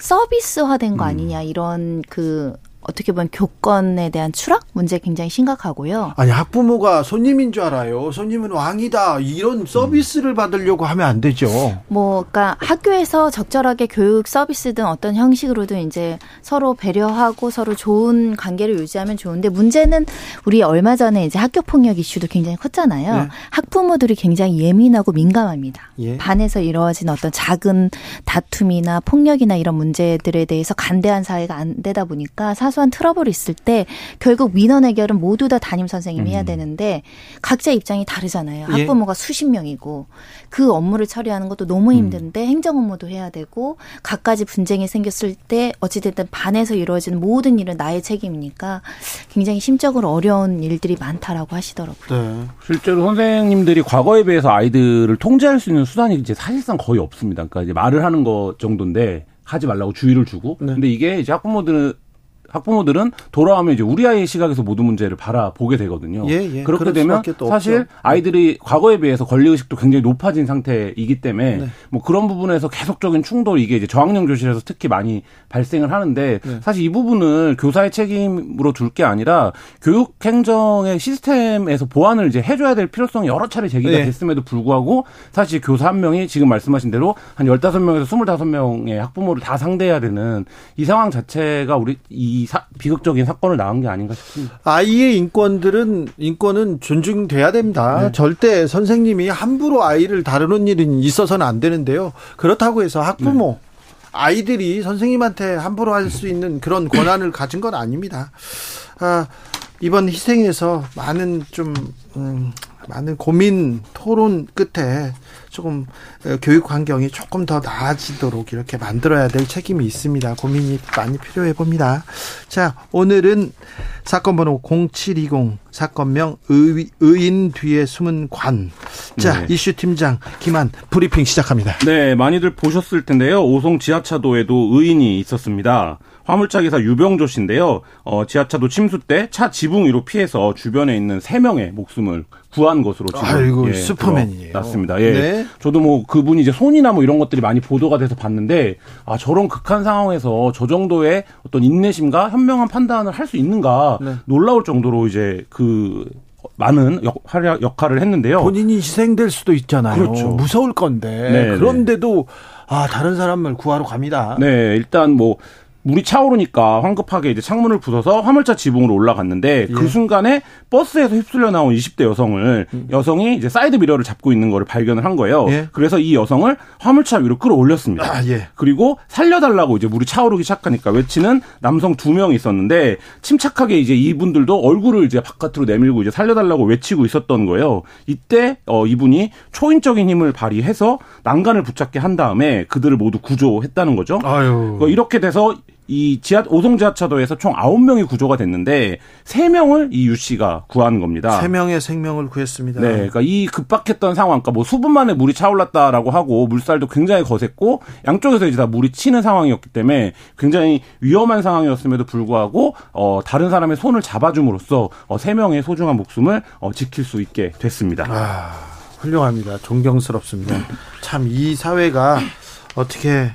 서비스화된 거 아니냐 이런 그 어떻게 보면 교권에 대한 추락 문제 굉장히 심각하고요. 아니 학부모가 손님인 줄 알아요. 손님은 왕이다. 이런 서비스를 음. 받으려고 하면 안 되죠. 뭐 그러니까 학교에서 적절하게 교육 서비스든 어떤 형식으로든 이제 서로 배려하고 서로 좋은 관계를 유지하면 좋은데 문제는 우리 얼마 전에 이제 학교 폭력 이슈도 굉장히 컸잖아요. 네. 학부모들이 굉장히 예민하고 민감합니다. 예. 반에서 이루어진 어떤 작은 다툼이나 폭력이나 이런 문제들에 대해서 간대한 사회가 안 되다 보니까 사실 사소한 트러블이 있을 때 결국 민원 해결은 모두 다 담임 선생님이 해야 되는데 각자 입장이 다르잖아요. 학부모가 예. 수십 명이고 그 업무를 처리하는 것도 너무 힘든데 음. 행정 업무도 해야 되고 각가지 분쟁이 생겼을 때 어찌됐든 반에서 이루어지는 모든 일은 나의 책임이니까 굉장히 심적으로 어려운 일들이 많다라고 하시더라고요. 네. 실제로 선생님들이 과거에 비해서 아이들을 통제할 수 있는 수단이 이제 사실상 거의 없습니다. 그러니까 이제 말을 하는 것 정도인데 하지 말라고 주의를 주고. 네. 근데 이게 이제 학부모들은 학부모들은 돌아오면 이제 우리 아이의 시각에서 모든 문제를 바라보게 되거든요. 예, 예. 그렇게 되면 사실 없죠. 아이들이 과거에 비해서 권리의식도 굉장히 높아진 상태이기 때문에 네. 뭐 그런 부분에서 계속적인 충돌 이게 이제 저학년 교실에서 특히 많이 발생을 하는데 네. 사실 이 부분을 교사의 책임으로 둘 게 아니라 교육 행정의 시스템에서 보완을 이제 해줘야 될 필요성이 여러 차례 제기가 네. 됐음에도 불구하고 사실 교사 한 명이 지금 말씀하신 대로 한 열다섯 명에서 스물다섯 명의 학부모를 다 상대해야 되는 이 상황 자체가 우리 이 사, 비극적인 사건을 낳은 게 아닌가 싶습니다. 아이의 인권들은 인권은 존중돼야 됩니다. 네. 절대 선생님이 함부로 아이를 다루는 일은 있어서는 안 되는데요. 그렇다고 해서 학부모 네. 아이들이 선생님한테 함부로 할 수 있는 그런 권한을 가진 건 아닙니다. 아, 이번 희생에서 많은 좀 음, 많은 고민 토론 끝에 조금 교육 환경이 조금 더 나아지도록 이렇게 만들어야 될 책임이 있습니다. 고민이 많이 필요해 봅니다. 자, 오늘은 사건 번호 공칠이공 사건명 의, 의인 뒤에 숨은 관. 자, 네. 이슈팀장 김완 브리핑 시작합니다. 네, 많이들 보셨을 텐데요. 오송 지하차도에도 의인이 있었습니다. 화물차 기사 유병조 씨인데요. 어, 지하차도 침수 때 차 지붕 위로 피해서 주변에 있는 세 명의 목숨을 구한 것으로 지금 아이고, 예, 슈퍼맨이에요. 맞습니다. 예. 네. 저도 뭐 그분이 이제 손이나 뭐 이런 것들이 많이 보도가 돼서 봤는데 아, 저런 극한 상황에서 저 정도의 어떤 인내심과 현명한 판단을 할 수 있는가 네. 놀라울 정도로 이제 그 많은 역할, 역할을 했는데요. 본인이 희생될 수도 있잖아요. 그렇죠. 무서울 건데. 네, 그런데도 네. 아, 다른 사람을 구하러 갑니다. 네, 일단 뭐 물이 차오르니까 황급하게 이제 창문을 부숴서 화물차 지붕으로 올라갔는데 그 예. 순간에 버스에서 휩쓸려 나온 이십 대 여성을 여성이 이제 사이드 미러를 잡고 있는 걸 발견을 한 거예요. 예. 그래서 이 여성을 화물차 위로 끌어올렸습니다. 아, 예. 그리고 살려달라고 이제 물이 차오르기 시작하니까 외치는 남성 두 명이 있었는데 침착하게 이제 이분들도 얼굴을 이제 바깥으로 내밀고 이제 살려달라고 외치고 있었던 거예요. 이때 어, 이분이 초인적인 힘을 발휘해서 난간을 붙잡게 한 다음에 그들을 모두 구조했다는 거죠. 아유. 이렇게 돼서 이 지하, 오송 지하차도에서 총 아홉 명이 구조가 됐는데, 세 명을 이 유 씨가 구한 겁니다. 세 명의 생명을 구했습니다. 네. 그러니까 이 급박했던 상황, 그러니까 뭐 수분만에 물이 차올랐다라고 하고, 물살도 굉장히 거셌고, 양쪽에서 이제 다 물이 치는 상황이었기 때문에 굉장히 위험한 상황이었음에도 불구하고, 어, 다른 사람의 손을 잡아줌으로써, 어, 세 명의 소중한 목숨을, 어, 지킬 수 있게 됐습니다. 아, 훌륭합니다. 존경스럽습니다. 참, 이 사회가 어떻게,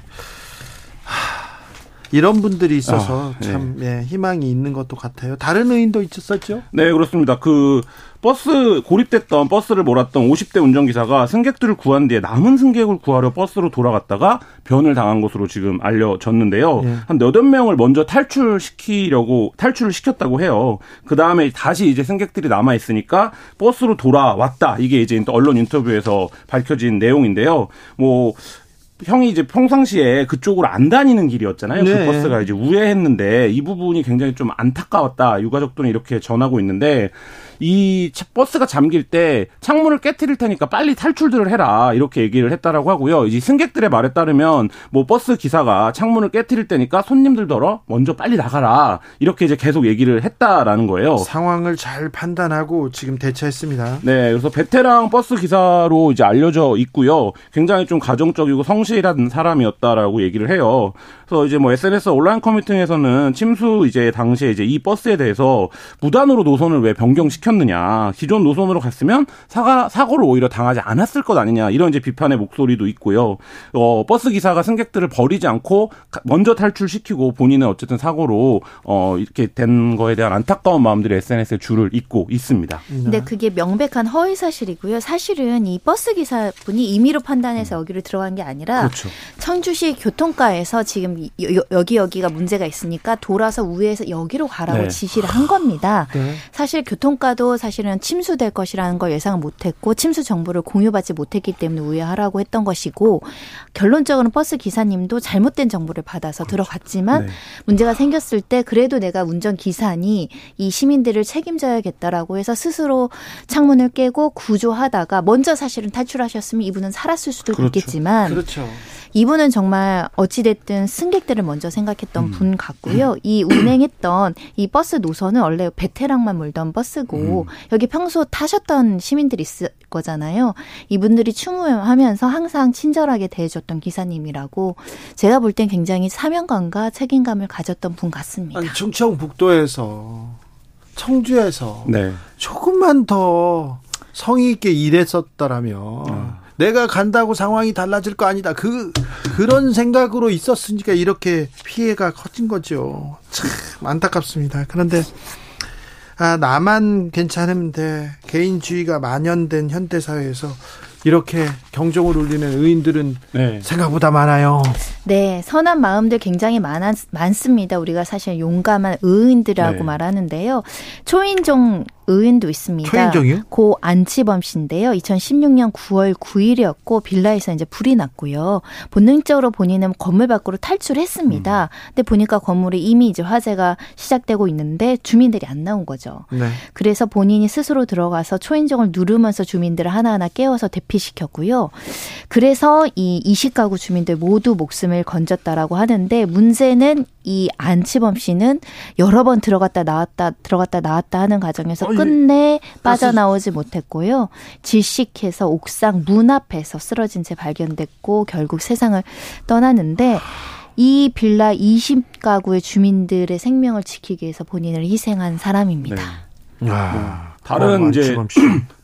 이런 분들이 있어서 아, 참 네. 예, 희망이 있는 것도 같아요. 다른 의인도 있었었죠? 네, 그렇습니다. 그 버스 고립됐던 버스를 몰았던 오십 대 운전기사가 승객들을 구한 뒤에 남은 승객을 구하려 버스로 돌아갔다가 변을 당한 것으로 지금 알려졌는데요. 예. 한 여덟 명을 먼저 탈출시키려고 탈출을 시켰다고 해요. 그 다음에 다시 이제 승객들이 남아 있으니까 버스로 돌아왔다. 이게 이제 언론 인터뷰에서 밝혀진 내용인데요. 뭐. 형이 이제 평상시에 그쪽으로 안 다니는 길이었잖아요. 네. 그 버스가 이제 우회했는데 이 부분이 굉장히 좀 안타까웠다. 유가족들은 이렇게 전하고 있는데 이 버스가 잠길 때 창문을 깨트릴 테니까 빨리 탈출들을 해라. 이렇게 얘기를 했다라고 하고요. 이제 승객들의 말에 따르면 뭐 버스 기사가 창문을 깨트릴 테니까 손님들더러 먼저 빨리 나가라. 이렇게 이제 계속 얘기를 했다라는 거예요. 상황을 잘 판단하고 지금 대처했습니다. 네. 그래서 베테랑 버스 기사로 이제 알려져 있고요. 굉장히 좀 가정적이고 성실 실한 사람이었다라고 얘기를 해요. 그래서 이제 뭐 에스엔에스 온라인 커뮤니티에서는 침수 이제 당시에 이제 이 버스에 대해서 무단으로 노선을 왜 변경시켰느냐, 기존 노선으로 갔으면 사가 사고를 오히려 당하지 않았을 것 아니냐 이런 이제 비판의 목소리도 있고요. 어, 버스 기사가 승객들을 버리지 않고 먼저 탈출시키고 본인은 어쨌든 사고로 어, 이렇게 된 거에 대한 안타까운 마음들이 에스엔에스에 줄을 잇고 있습니다. 근데 그게 명백한 허위 사실이고요. 사실은 이 버스 기사분이 임의로 판단해서 여기를 들어간 게 아니라 그렇죠. 청주시 교통과에서 지금 지금 여, 여기 여기가 문제가 있으니까 돌아서 우회해서 여기로 가라고 네. 지시를 한 겁니다. 네. 사실 교통카도 사실은 침수될 것이라는 걸 예상을 못했고 침수 정보를 공유받지 못했기 때문에 우회하라고 했던 것이고 결론적으로는 버스 기사님도 잘못된 정보를 받아서 그렇죠. 들어갔지만 네. 문제가 생겼을 때 그래도 내가 운전기사니 이 시민들을 책임져야겠다라고 해서 스스로 창문을 깨고 구조하다가 먼저 사실은 탈출하셨으면 이분은 살았을 수도 그렇죠. 있겠지만 그렇죠. 이분은 정말 어찌됐든 승객들을 먼저 생각했던 음. 분 같고요. 음. 이 운행했던 이 버스 노선은 원래 베테랑만 몰던 버스고 음. 여기 평소 타셨던 시민들이 있을 거잖아요. 이분들이 추모하면서 항상 친절하게 대해줬던 기사님이라고 제가 볼 땐 굉장히 사명감과 책임감을 가졌던 분 같습니다. 아니, 충청북도에서 청주에서 네. 조금만 더 성의 있게 일했었더라면 음. 내가 간다고 상황이 달라질 거 아니다. 그, 그런 생각으로 있었으니까 이렇게 피해가 커진 거죠. 참, 안타깝습니다. 그런데, 아, 나만 괜찮은데, 개인주의가 만연된 현대사회에서 이렇게 경종을 울리는 의인들은 네. 생각보다 많아요. 네, 선한 마음들 굉장히 많아, 많습니다. 우리가 사실 용감한 의인들이라고 네. 말하는데요. 초인종 의인도 있습니다. 초인종이요? 고 안치범 씨인데요. 이천십육 년 구월 구일이었고 빌라에서 이제 불이 났고요. 본능적으로 본인은 건물 밖으로 탈출했습니다. 음. 근데 보니까 건물이 이미 이제 화재가 시작되고 있는데 주민들이 안 나온 거죠. 네. 그래서 본인이 스스로 들어가서 초인종을 누르면서 주민들을 하나하나 깨워서 대피시켰고요. 그래서 이 이십 가구 주민들 모두 목숨을 건졌다라고 하는데 문제는 이 안치범 씨는 여러 번 들어갔다 나왔다 들어갔다 나왔다 하는 과정에서 어이. 끝내 빠져나오지 못했고요. 질식해서 옥상 문 앞에서 쓰러진 채 발견됐고 결국 세상을 떠나는데 이 빌라 이십 가구의 주민들의 생명을 지키기 위해서 본인을 희생한 사람입니다. 네. 아, 다른 어, 이제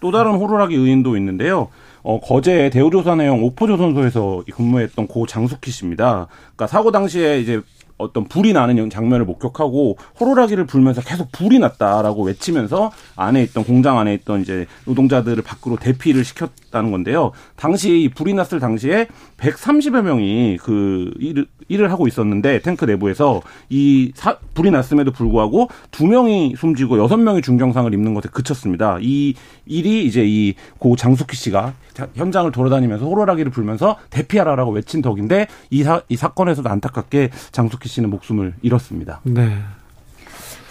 또 다른 호루라기 의인도 있는데요. 어, 거제 대우조선 해역 오포조선소에서 근무했던 고 장숙희 씨입니다. 그러니까 사고 당시에 이제 어떤 불이 나는 장면을 목격하고 호루라기를 불면서 계속 불이 났다라고 외치면서 안에 있던 공장 안에 있던 이제 노동자들을 밖으로 대피를 시켰다는 건데요. 당시 이 불이 났을 당시에 백삼십여 명이 그 일을, 일을 하고 있었는데 탱크 내부에서 이 사, 불이 났음에도 불구하고 두 명이 숨지고 여섯 명이 중경상을 입는 것에 그쳤습니다. 이 일이 이제 이 고 장숙희 씨가 현장을 돌아다니면서 호루라기를 불면서 대피하라라고 외친 덕인데 이, 사, 이 사건에서도 안타깝게 장숙희 씨는 목숨을 잃었습니다. 네.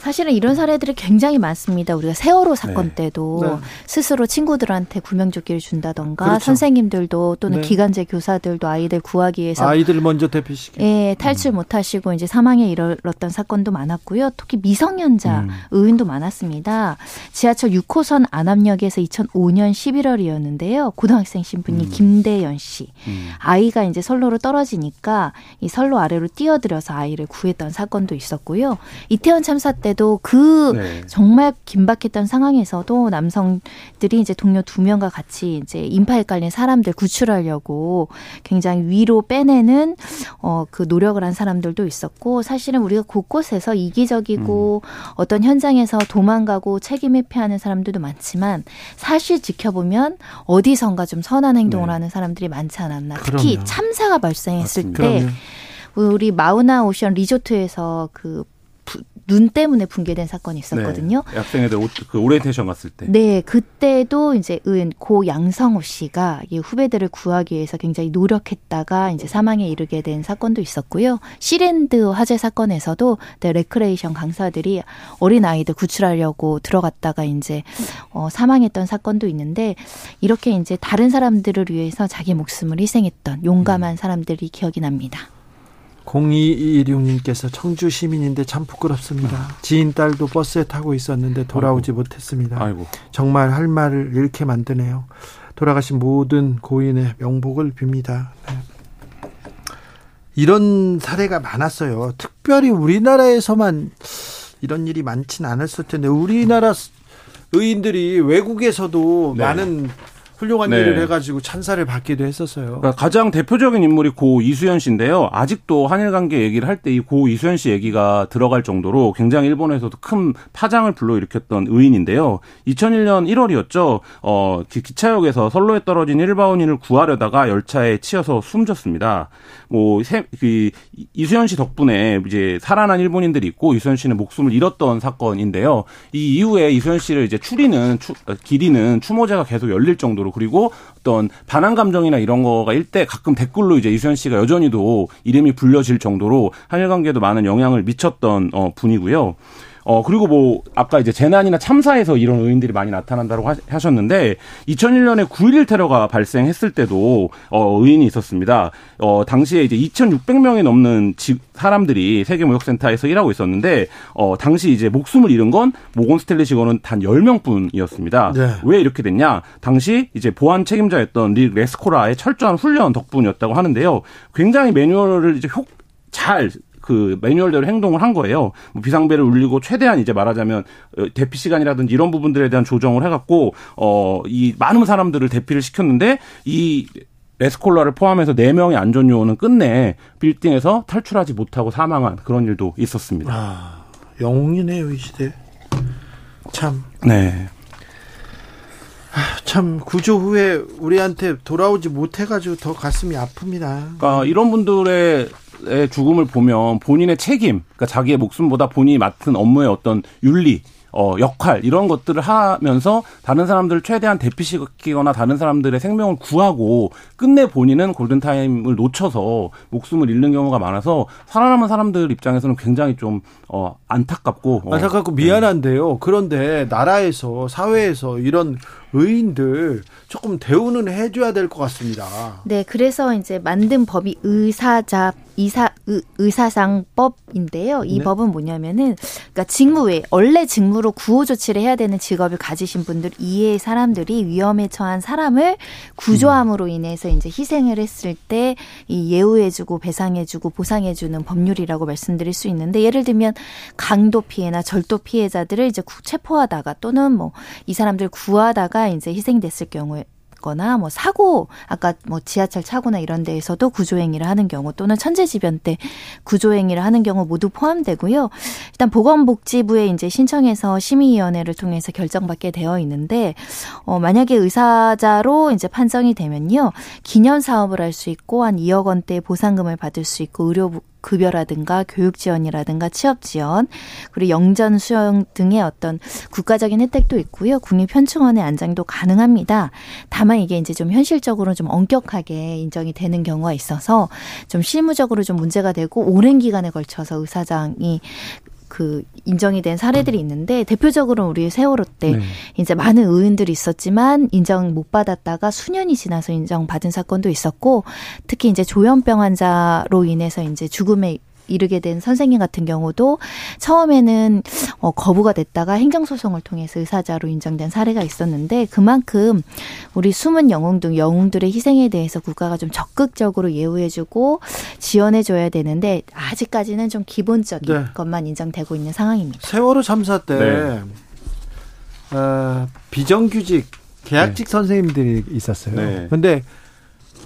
사실은 이런 사례들이 굉장히 많습니다. 우리가 세월호 사건 네. 때도 네. 스스로 친구들한테 구명조끼를 준다던가 그렇죠. 선생님들도 또는 네. 기간제 교사들도 아이들 구하기 위해서 아이들 먼저 대피시키고 예, 탈출 음. 못하시고 이제 사망에 이르렀던 사건도 많았고요. 특히 미성년자 음. 의인도 많았습니다. 지하철 육 호선 안암역에서 이천오년 십일월이었는데요. 고등학생 신분이 음. 김대연 씨. 음. 아이가 이제 선로로 떨어지니까 이 선로 아래로 뛰어들어서 아이를 구했던 사건도 있었고요. 이태원 참사 때 그 네. 정말 긴박했던 상황에서도 남성들이 이제 동료 두 명과 같이 이제 인파에 깔린 사람들 구출하려고 굉장히 위로 빼내는 어, 그 노력을 한 사람들도 있었고 사실은 우리가 곳곳에서 이기적이고 음. 어떤 현장에서 도망가고 책임 회피하는 사람들도 많지만 사실 지켜보면 어디선가 좀 선한 행동을 네. 하는 사람들이 많지 않았나. 그럼요. 특히 참사가 발생했을 맞습니다. 때 그럼요. 우리 마우나 오션 리조트에서 그 눈 때문에 붕괴된 사건이 있었거든요. 네, 학생애들 그 오리엔테이션 갔을 때. 네, 그때도 이제 은 고 양성호 씨가 이 후배들을 구하기 위해서 굉장히 노력했다가 이제 사망에 이르게 된 사건도 있었고요. 시랜드 화재 사건에서도 레크레이션 강사들이 어린 아이들 구출하려고 들어갔다가 이제 어, 사망했던 사건도 있는데 이렇게 이제 다른 사람들을 위해서 자기 목숨을 희생했던 용감한 사람들이 기억이 납니다. 공이이일육님께서 청주 시민인데 참 부끄럽습니다. 아. 지인 딸도 버스에 타고 있었는데 돌아오지 아이고. 못했습니다. 아이고. 정말 할 말을 잃게 만드네요. 돌아가신 모든 고인의 명복을 빕니다. 네. 이런 사례가 많았어요. 특별히 우리나라에서만 이런 일이 많진 않았을 텐데 우리나라 의인들이 외국에서도 네. 많은 훌륭한 네. 일을 해가지고 찬사를 받기도 했었어요. 그러니까 가장 대표적인 인물이 고 이수연 씨인데요. 아직도 한일 관계 얘기를 할 때 이 고 이수연 씨 얘기가 들어갈 정도로 굉장히 일본에서도 큰 파장을 불러일으켰던 의인인데요. 이천일 년 일월이었죠. 어, 기차역에서 선로에 떨어진 일본인을 구하려다가 열차에 치여서 숨졌습니다. 뭐 세, 그, 이수연 씨 덕분에 이제 살아난 일본인들이 있고 이수연 씨는 목숨을 잃었던 사건인데요. 이 이후에 이수연 씨를 이제 추리는 추, 기리는 추모제가 계속 열릴 정도로 그리고 어떤 반항 감정이나 이런 거가 일대 가끔 댓글로 이제 이수연 씨가 여전히도 이름이 불려질 정도로 한일 관계에도 많은 영향을 미쳤던 어, 분이고요. 어, 그리고 뭐, 아까 이제 재난이나 참사에서 이런 의인들이 많이 나타난다고 하셨는데, 이천일 년에 구일일 테러가 발생했을 때도, 어, 의인이 있었습니다. 어, 당시에 이제 이천육백 명이 넘는 지, 사람들이 세계무역센터에서 일하고 있었는데, 어, 당시 이제 목숨을 잃은 건 모건 스탠리 직원은 단 열 명 뿐이었습니다. 네. 왜 이렇게 됐냐? 당시 이제 보안 책임자였던 릭 레스코라의 철저한 훈련 덕분이었다고 하는데요. 굉장히 매뉴얼을 이제 효, 잘, 그 매뉴얼대로 행동을 한 거예요. 뭐 비상벨을 울리고 최대한 이제 말하자면 대피 시간이라든지 이런 부분들에 대한 조정을 해갖고 어, 이 많은 사람들을 대피를 시켰는데 이 레스콜라를 포함해서 네 명의 안전요원은 끝내 빌딩에서 탈출하지 못하고 사망한 그런 일도 있었습니다. 아, 영웅이네요, 이 시대. 참. 네. 참 구조 후에 우리한테 돌아오지 못해가지고 더 가슴이 아픕니다. 그러니까 이런 분들의 죽음을 보면 본인의 책임, 그러니까 자기의 목숨보다 본인이 맡은 업무의 어떤 윤리, 어, 역할 이런 것들을 하면서 다른 사람들을 최대한 대피시키거나 다른 사람들의 생명을 구하고 끝내 본인은 골든타임을 놓쳐서 목숨을 잃는 경우가 많아서 살아남은 사람들 입장에서는 굉장히 좀 어, 안타깝고 어, 안타깝고 미안한데요. 그런데 나라에서 사회에서 이런 의인들 조금 대우는 해줘야 될 것 같습니다. 네, 그래서 이제 만든 법이 의사자 이사 의, 의사상법인데요. 이 네. 법은 뭐냐면은 그러니까 직무 외 원래 직무로 구호 조치를 해야 되는 직업을 가지신 분들 이외의 사람들이 위험에 처한 사람을 구조함으로 인해서 이제 희생을 했을 때 이 예우해주고 배상해주고 보상해주는 법률이라고 말씀드릴 수 있는데 예를 들면 강도 피해나 절도 피해자들을 이제 체포하다가 또는 뭐 이 사람들 구하다가 이제 희생됐을 경우에. 거나 뭐 사고 아까 뭐 지하철 차고나 이런 데에서도 구조행위를 하는 경우 또는 천재지변 때 구조행위를 하는 경우 모두 포함되고요. 일단 보건복지부에 이제 신청해서 심의위원회를 통해서 결정받게 되어 있는데 어, 만약에 의사자로 이제 판정이 되면요 기념 사업을 할 수 있고 한 이억 원대 보상금을 받을 수 있고 의료 급여라든가 교육 지원이라든가 취업 지원 그리고 영전 수용 등의 어떤 국가적인 혜택도 있고요. 국립현충원의 안장도 가능합니다. 다만 이게 이제 좀 현실적으로 좀 엄격하게 인정이 되는 경우가 있어서 좀 실무적으로 좀 문제가 되고 오랜 기간에 걸쳐서 의사장이 그 인정이 된 사례들이 있는데 대표적으로 우리 세월호 때 네. 이제 많은 의원들이 있었지만 인정 못 받았다가 수년이 지나서 인정받은 사건도 있었고 특히 이제 조현병 환자로 인해서 이제 죽음에 이르게 된 선생님 같은 경우도 처음에는 거부가 됐다가 행정소송을 통해서 의사자로 인정된 사례가 있었는데 그만큼 우리 숨은 영웅 등 영웅들의 희생에 대해서 국가가 좀 적극적으로 예우해주고 지원해줘야 되는데 아직까지는 좀 기본적인 네. 것만 인정되고 있는 상황입니다. 세월호 참사 때 네. 어, 비정규직, 계약직 네. 선생님들이 있었어요. 그런데 네.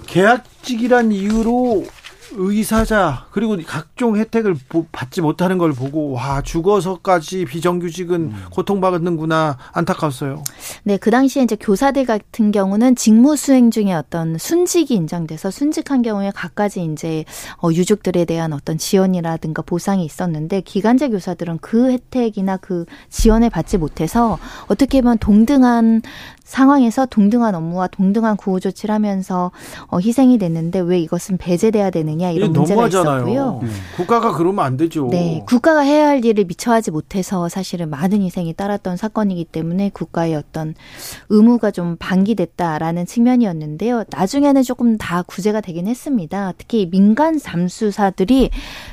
계약직이란 이유로 의사자 그리고 각종 혜택을 받지 못하는 걸 보고 와 죽어서까지 비정규직은 음. 고통받는구나 안타까웠어요. 네, 그 당시에 이제 교사들 같은 경우는 직무 수행 중에 어떤 순직이 인정돼서 순직한 경우에 갖가지 이제 유족들에 대한 어떤 지원이라든가 보상이 있었는데 기간제 교사들은 그 혜택이나 그 지원을 받지 못해서 어떻게 보면 동등한 상황에서 동등한 업무와 동등한 구호 조치를 하면서 희생이 됐는데 왜 이것은 배제돼야 되느냐 이런 문제가 너무하잖아요. 있었고요. 음. 국가가 그러면 안 되죠. 네, 국가가 해야 할 일을 미처 하지 못해서 사실은 많은 희생이 따랐던 사건이기 때문에 국가의 어떤 의무가 좀 방기됐다라는 측면이었는데요. 나중에는 조금 다 구제가 되긴 했습니다. 특히 민간 잠수사들이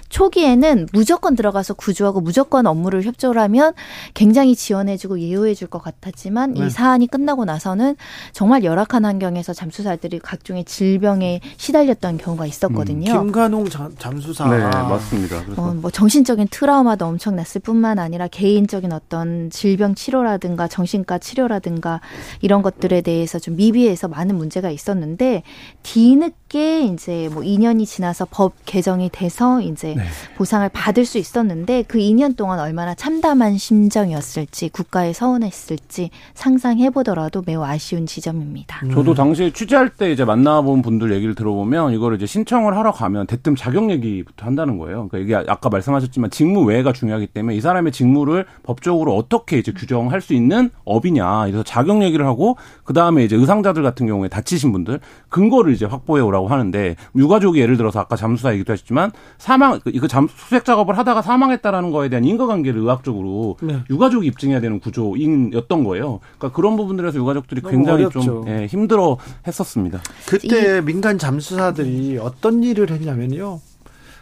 초기에는 무조건 들어가서 구조하고 무조건 업무를 협조를 하면 굉장히 지원해주고 예우해줄 것 같았지만 네. 이 사안이 끝나고 나서는 정말 열악한 환경에서 잠수사들이 각종의 질병에 시달렸던 경우가 있었거든요. 음, 김관홍 자, 잠수사. 네, 맞습니다. 그래서. 어, 뭐 정신적인 트라우마도 엄청났을 뿐만 아니라 개인적인 어떤 질병 치료라든가 정신과 치료라든가 이런 것들에 대해서 좀 미비해서 많은 문제가 있었는데 뒤늦게 이제 뭐 이 년이 지나서 법 개정이 돼서 이제 네. 보상을 받을 수 있었는데 그 이 년 동안 얼마나 참담한 심정이었을지 국가에 서운했을지 상상해보더라도 매우 아쉬운 지점입니다. 음. 저도 당시에 취재할 때 이제 만나본 분들 얘기를 들어보면 이거를 이제 신청을 하러 가면 대뜸 자격 얘기부터 한다는 거예요. 그러니까 이게 아까 말씀하셨지만 직무 외에가 중요하기 때문에 이 사람의 직무를 법적으로 어떻게 이제 규정할 수 있는 업이냐. 그래서 자격 얘기를 하고 그 다음에 이제 의상자들 같은 경우에 다치신 분들 근거를 이제 확보해 오라고 하는데 유가족이 예를 들어서 아까 잠수사 얘기도 하셨지만 사망 이거 잠 수색 작업을 하다가 사망했다라는 거에 대한 인과관계를 의학적으로 네. 유가족이 입증해야 되는 구조였던 거예요. 그러니까 그런 부분들에서 유가족들이 굉장히 어렵죠. 좀 예, 힘들어 했었습니다. 그때 이... 민간 잠수사들이 어떤 일을 했냐면요.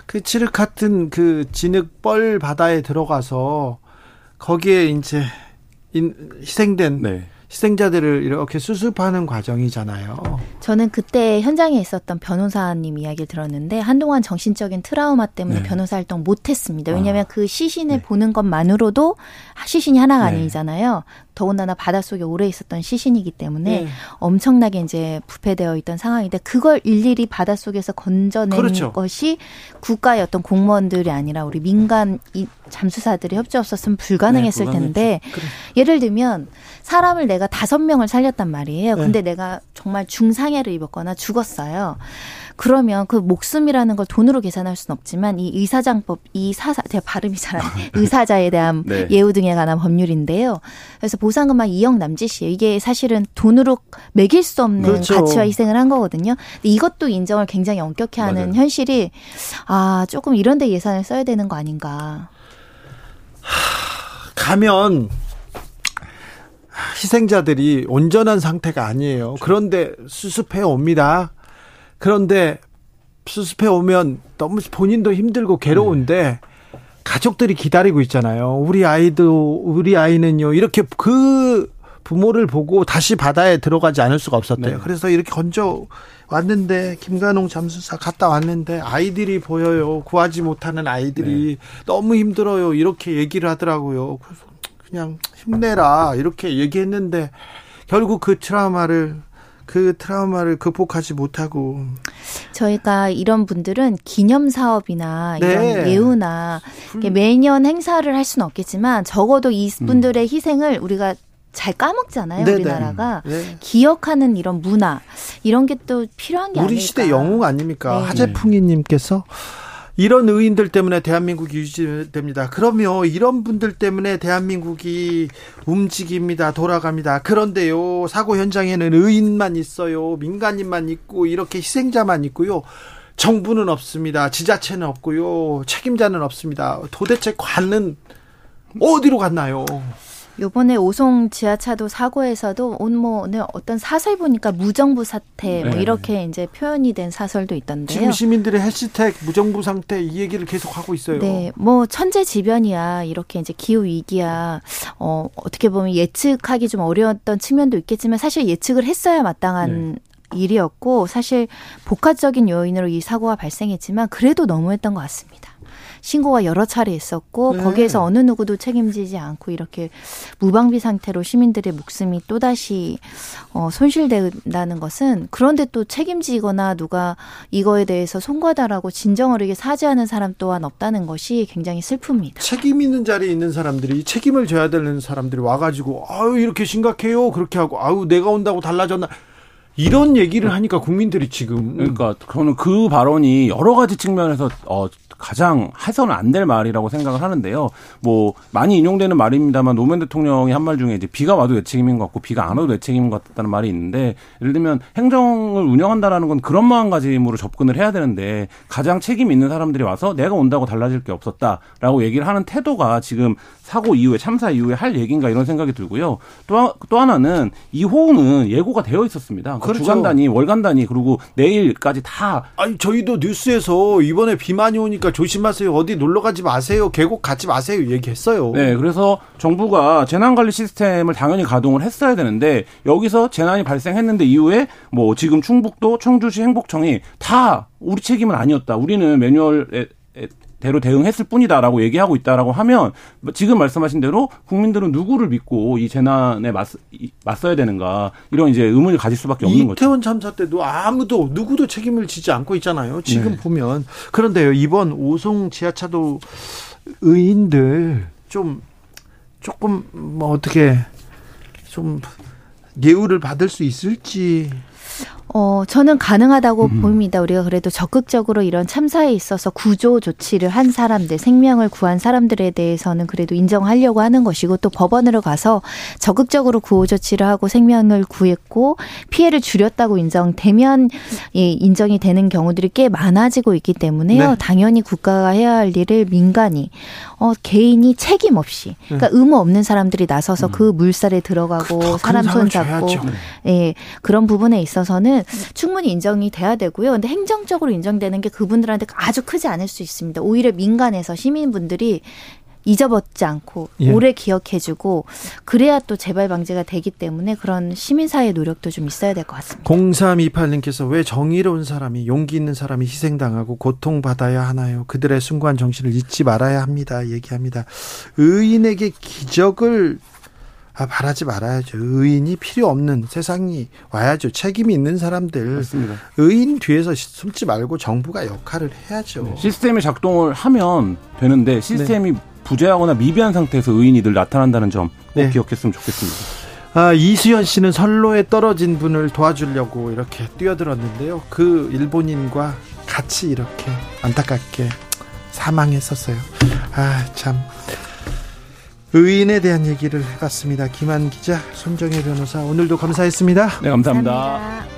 그 칠흑 같은 그 진흙 뻘 바다에 들어가서 거기에 이제 희생된 네. 희생자들을 이렇게 수습하는 과정이잖아요. 저는 그때 현장에 있었던 변호사님 이야기를 들었는데 한동안 정신적인 트라우마 때문에 네. 변호사 활동 못했습니다. 왜냐하면 아. 그 시신을 네. 보는 것만으로도 시신이 하나가 네. 아니잖아요. 더군다나 바닷속에 오래 있었던 시신이기 때문에 네. 엄청나게 이제 부패되어 있던 상황인데 그걸 일일이 바닷속에서 건져낸 그렇죠. 것이 국가의 어떤 공무원들이 아니라 우리 민간 이 잠수사들이 협조 없었으면 불가능했을 네, 텐데 그래. 예를 들면 사람을 내가 다섯 명을 살렸단 말이에요. 네. 근데 내가 정말 중상해를 입었거나 죽었어요. 그러면 그 목숨이라는 걸 돈으로 계산할 수는 없지만 이 의사장법, 이 사사, 제가 발음이 잘 안 돼. 의사자에 대한 네. 예우 등에 관한 법률인데요. 그래서 보상금만 이억 남짓이에요. 이게 사실은 돈으로 매길 수 없는 그렇죠. 가치와 희생을 한 거거든요. 근데 이것도 인정을 굉장히 엄격히 하는 맞아요. 현실이 아 조금 이런 데 예산을 써야 되는 거 아닌가. 하, 가면 희생자들이 온전한 상태가 아니에요. 그런데 수습해 옵니다. 그런데 수습해 오면 너무 본인도 힘들고 괴로운데 네. 가족들이 기다리고 있잖아요. 우리 아이도 우리 아이는요. 이렇게 그 부모를 보고 다시 바다에 들어가지 않을 수가 없었대요. 네. 그래서 이렇게 건져 왔는데 김관홍 잠수사 갔다 왔는데 아이들이 보여요. 구하지 못하는 아이들이 네. 너무 힘들어요. 이렇게 얘기를 하더라고요. 그래서 그냥 힘내라 이렇게 얘기했는데 결국 그 트라우마를 그 트라우마를 극복하지 못하고 저희가 이런 분들은 기념사업이나 네. 이런 예우나 매년 행사를 할 수는 없겠지만 적어도 이분들의 음. 희생을 우리가 잘 까먹잖아요. 네네. 우리나라가 네. 기억하는 이런 문화 이런 게 또 필요한 게 아닐까. 우리 시대 영웅 아닙니까. 네. 하재풍이님께서 이런 의인들 때문에 대한민국이 유지됩니다. 그러면 이런 분들 때문에 대한민국이 움직입니다. 돌아갑니다. 그런데요. 사고 현장에는 의인만 있어요. 민간인만 있고 이렇게 희생자만 있고요. 정부는 없습니다. 지자체는 없고요. 책임자는 없습니다. 도대체 관은 어디로 갔나요? 요번에 오송 지하차도 사고에서도 오늘 뭐 어떤 사설 보니까 무정부 사태 뭐 이렇게 이제 표현이 된 사설도 있던데요. 지금 시민들의 해시태그 무정부 상태 이 얘기를 계속 하고 있어요. 네, 뭐 천재지변이야 이렇게 이제 기후 위기야 어, 어떻게 보면 예측하기 좀 어려웠던 측면도 있겠지만 사실 예측을 했어야 마땅한. 네. 일이었고 사실 복합적인 요인으로 이 사고가 발생했지만 그래도 너무했던 것 같습니다. 신고가 여러 차례 있었고 네. 거기에서 어느 누구도 책임지지 않고 이렇게 무방비 상태로 시민들의 목숨이 또다시 어, 손실된다는 것은 그런데 또 책임지거나 누가 이거에 대해서 송구하다라고 진정 어리게 사죄하는 사람 또한 없다는 것이 굉장히 슬픕니다. 책임 있는 자리에 있는 사람들이 책임을 져야 되는 사람들이 와가지고 아유 이렇게 심각해요 그렇게 하고 아유 내가 온다고 달라졌나 이런 얘기를 하니까 국민들이 지금 그러니까 저는 그 발언이 여러 가지 측면에서 어 가장 해서는 안 될 말이라고 생각을 하는데요. 뭐 많이 인용되는 말입니다만 노무현 대통령이 한 말 중에 이제 비가 와도 내 책임인 것 같고 비가 안 와도 내 책임인 것 같다는 말이 있는데 예를 들면 행정을 운영한다라는 건 그런 마음가짐으로 접근을 해야 되는데 가장 책임 있는 사람들이 와서 내가 온다고 달라질 게 없었다라고 얘기를 하는 태도가 지금 사고 이후에 참사 이후에 할 얘기인가 이런 생각이 들고요. 또, 또 하나는 이 호우는 예고가 되어 있었습니다. 그렇죠. 주간 단위, 월간 단위 그리고 내일까지 다. 아니 저희도 뉴스에서 이번에 비 많이 오니까 조심하세요. 어디 놀러 가지 마세요. 계곡 가지 마세요. 얘기했어요. 네, 그래서 정부가 재난 관리 시스템을 당연히 가동을 했어야 되는데 여기서 재난이 발생했는데 이후에 뭐 지금 충북도, 청주시, 행복청이 다 우리 책임은 아니었다. 우리는 매뉴얼에 대로 대응했을 뿐이다라고 얘기하고 있다라고 하면 지금 말씀하신 대로 국민들은 누구를 믿고 이 재난에 맞, 맞서야 되는가 이런 이제 의문을 가질 수밖에 없는 거죠. 이태원 참사 때도 아무도 누구도 책임을 지지 않고 있잖아요. 지금 네. 보면. 그런데요. 이번 오송 지하차도 의인들 좀 조금 뭐 어떻게 좀 예우를 받을 수 있을지. 어, 저는 가능하다고 음. 봅니다. 우리가 그래도 적극적으로 이런 참사에 있어서 구조 조치를 한 사람들, 생명을 구한 사람들에 대해서는 그래도 인정하려고 하는 것이고 또 법원으로 가서 적극적으로 구호 조치를 하고 생명을 구했고 피해를 줄였다고 인정되면 예, 인정이 되는 경우들이 꽤 많아지고 있기 때문에요. 네. 당연히 국가가 해야 할 일을 민간이, 어, 개인이 책임 없이, 그러니까 의무 없는 사람들이 나서서 음. 그 물살에 들어가고 그 사람 손잡고 예, 그런 부분에 있어서는 충분히 인정이 돼야 되고요. 그런데 행정적으로 인정되는 게 그분들한테 아주 크지 않을 수 있습니다. 오히려 민간에서 시민분들이 잊어버리지 않고 예. 오래 기억해주고 그래야 또 재발 방지가 되기 때문에 그런 시민사회 노력도 좀 있어야 될 것 같습니다. 공삼이팔님께서 왜 정의로운 사람이 용기 있는 사람이 희생당하고 고통받아야 하나요? 그들의 숭고한 정신을 잊지 말아야 합니다. 얘기합니다. 의인에게 기적을 아, 바라지 말아야죠. 의인이 필요 없는 세상이 와야죠. 책임이 있는 사람들. 맞습니다. 의인 뒤에서 숨지 말고 정부가 역할을 해야죠. 네. 시스템이 작동을 하면 되는데 시스템이 네. 부재하거나 미비한 상태에서 의인이 늘 나타난다는 점 꼭 네. 기억했으면 좋겠습니다. 아, 이수연 씨는 선로에 떨어진 분을 도와주려고 이렇게 뛰어들었는데요. 그 일본인과 같이 이렇게 안타깝게 사망했었어요. 아, 참... 의인에 대한 얘기를 해봤습니다. 김완 기자, 손정혜 변호사 오늘도 감사했습니다. 네, 감사합니다. 감사합니다.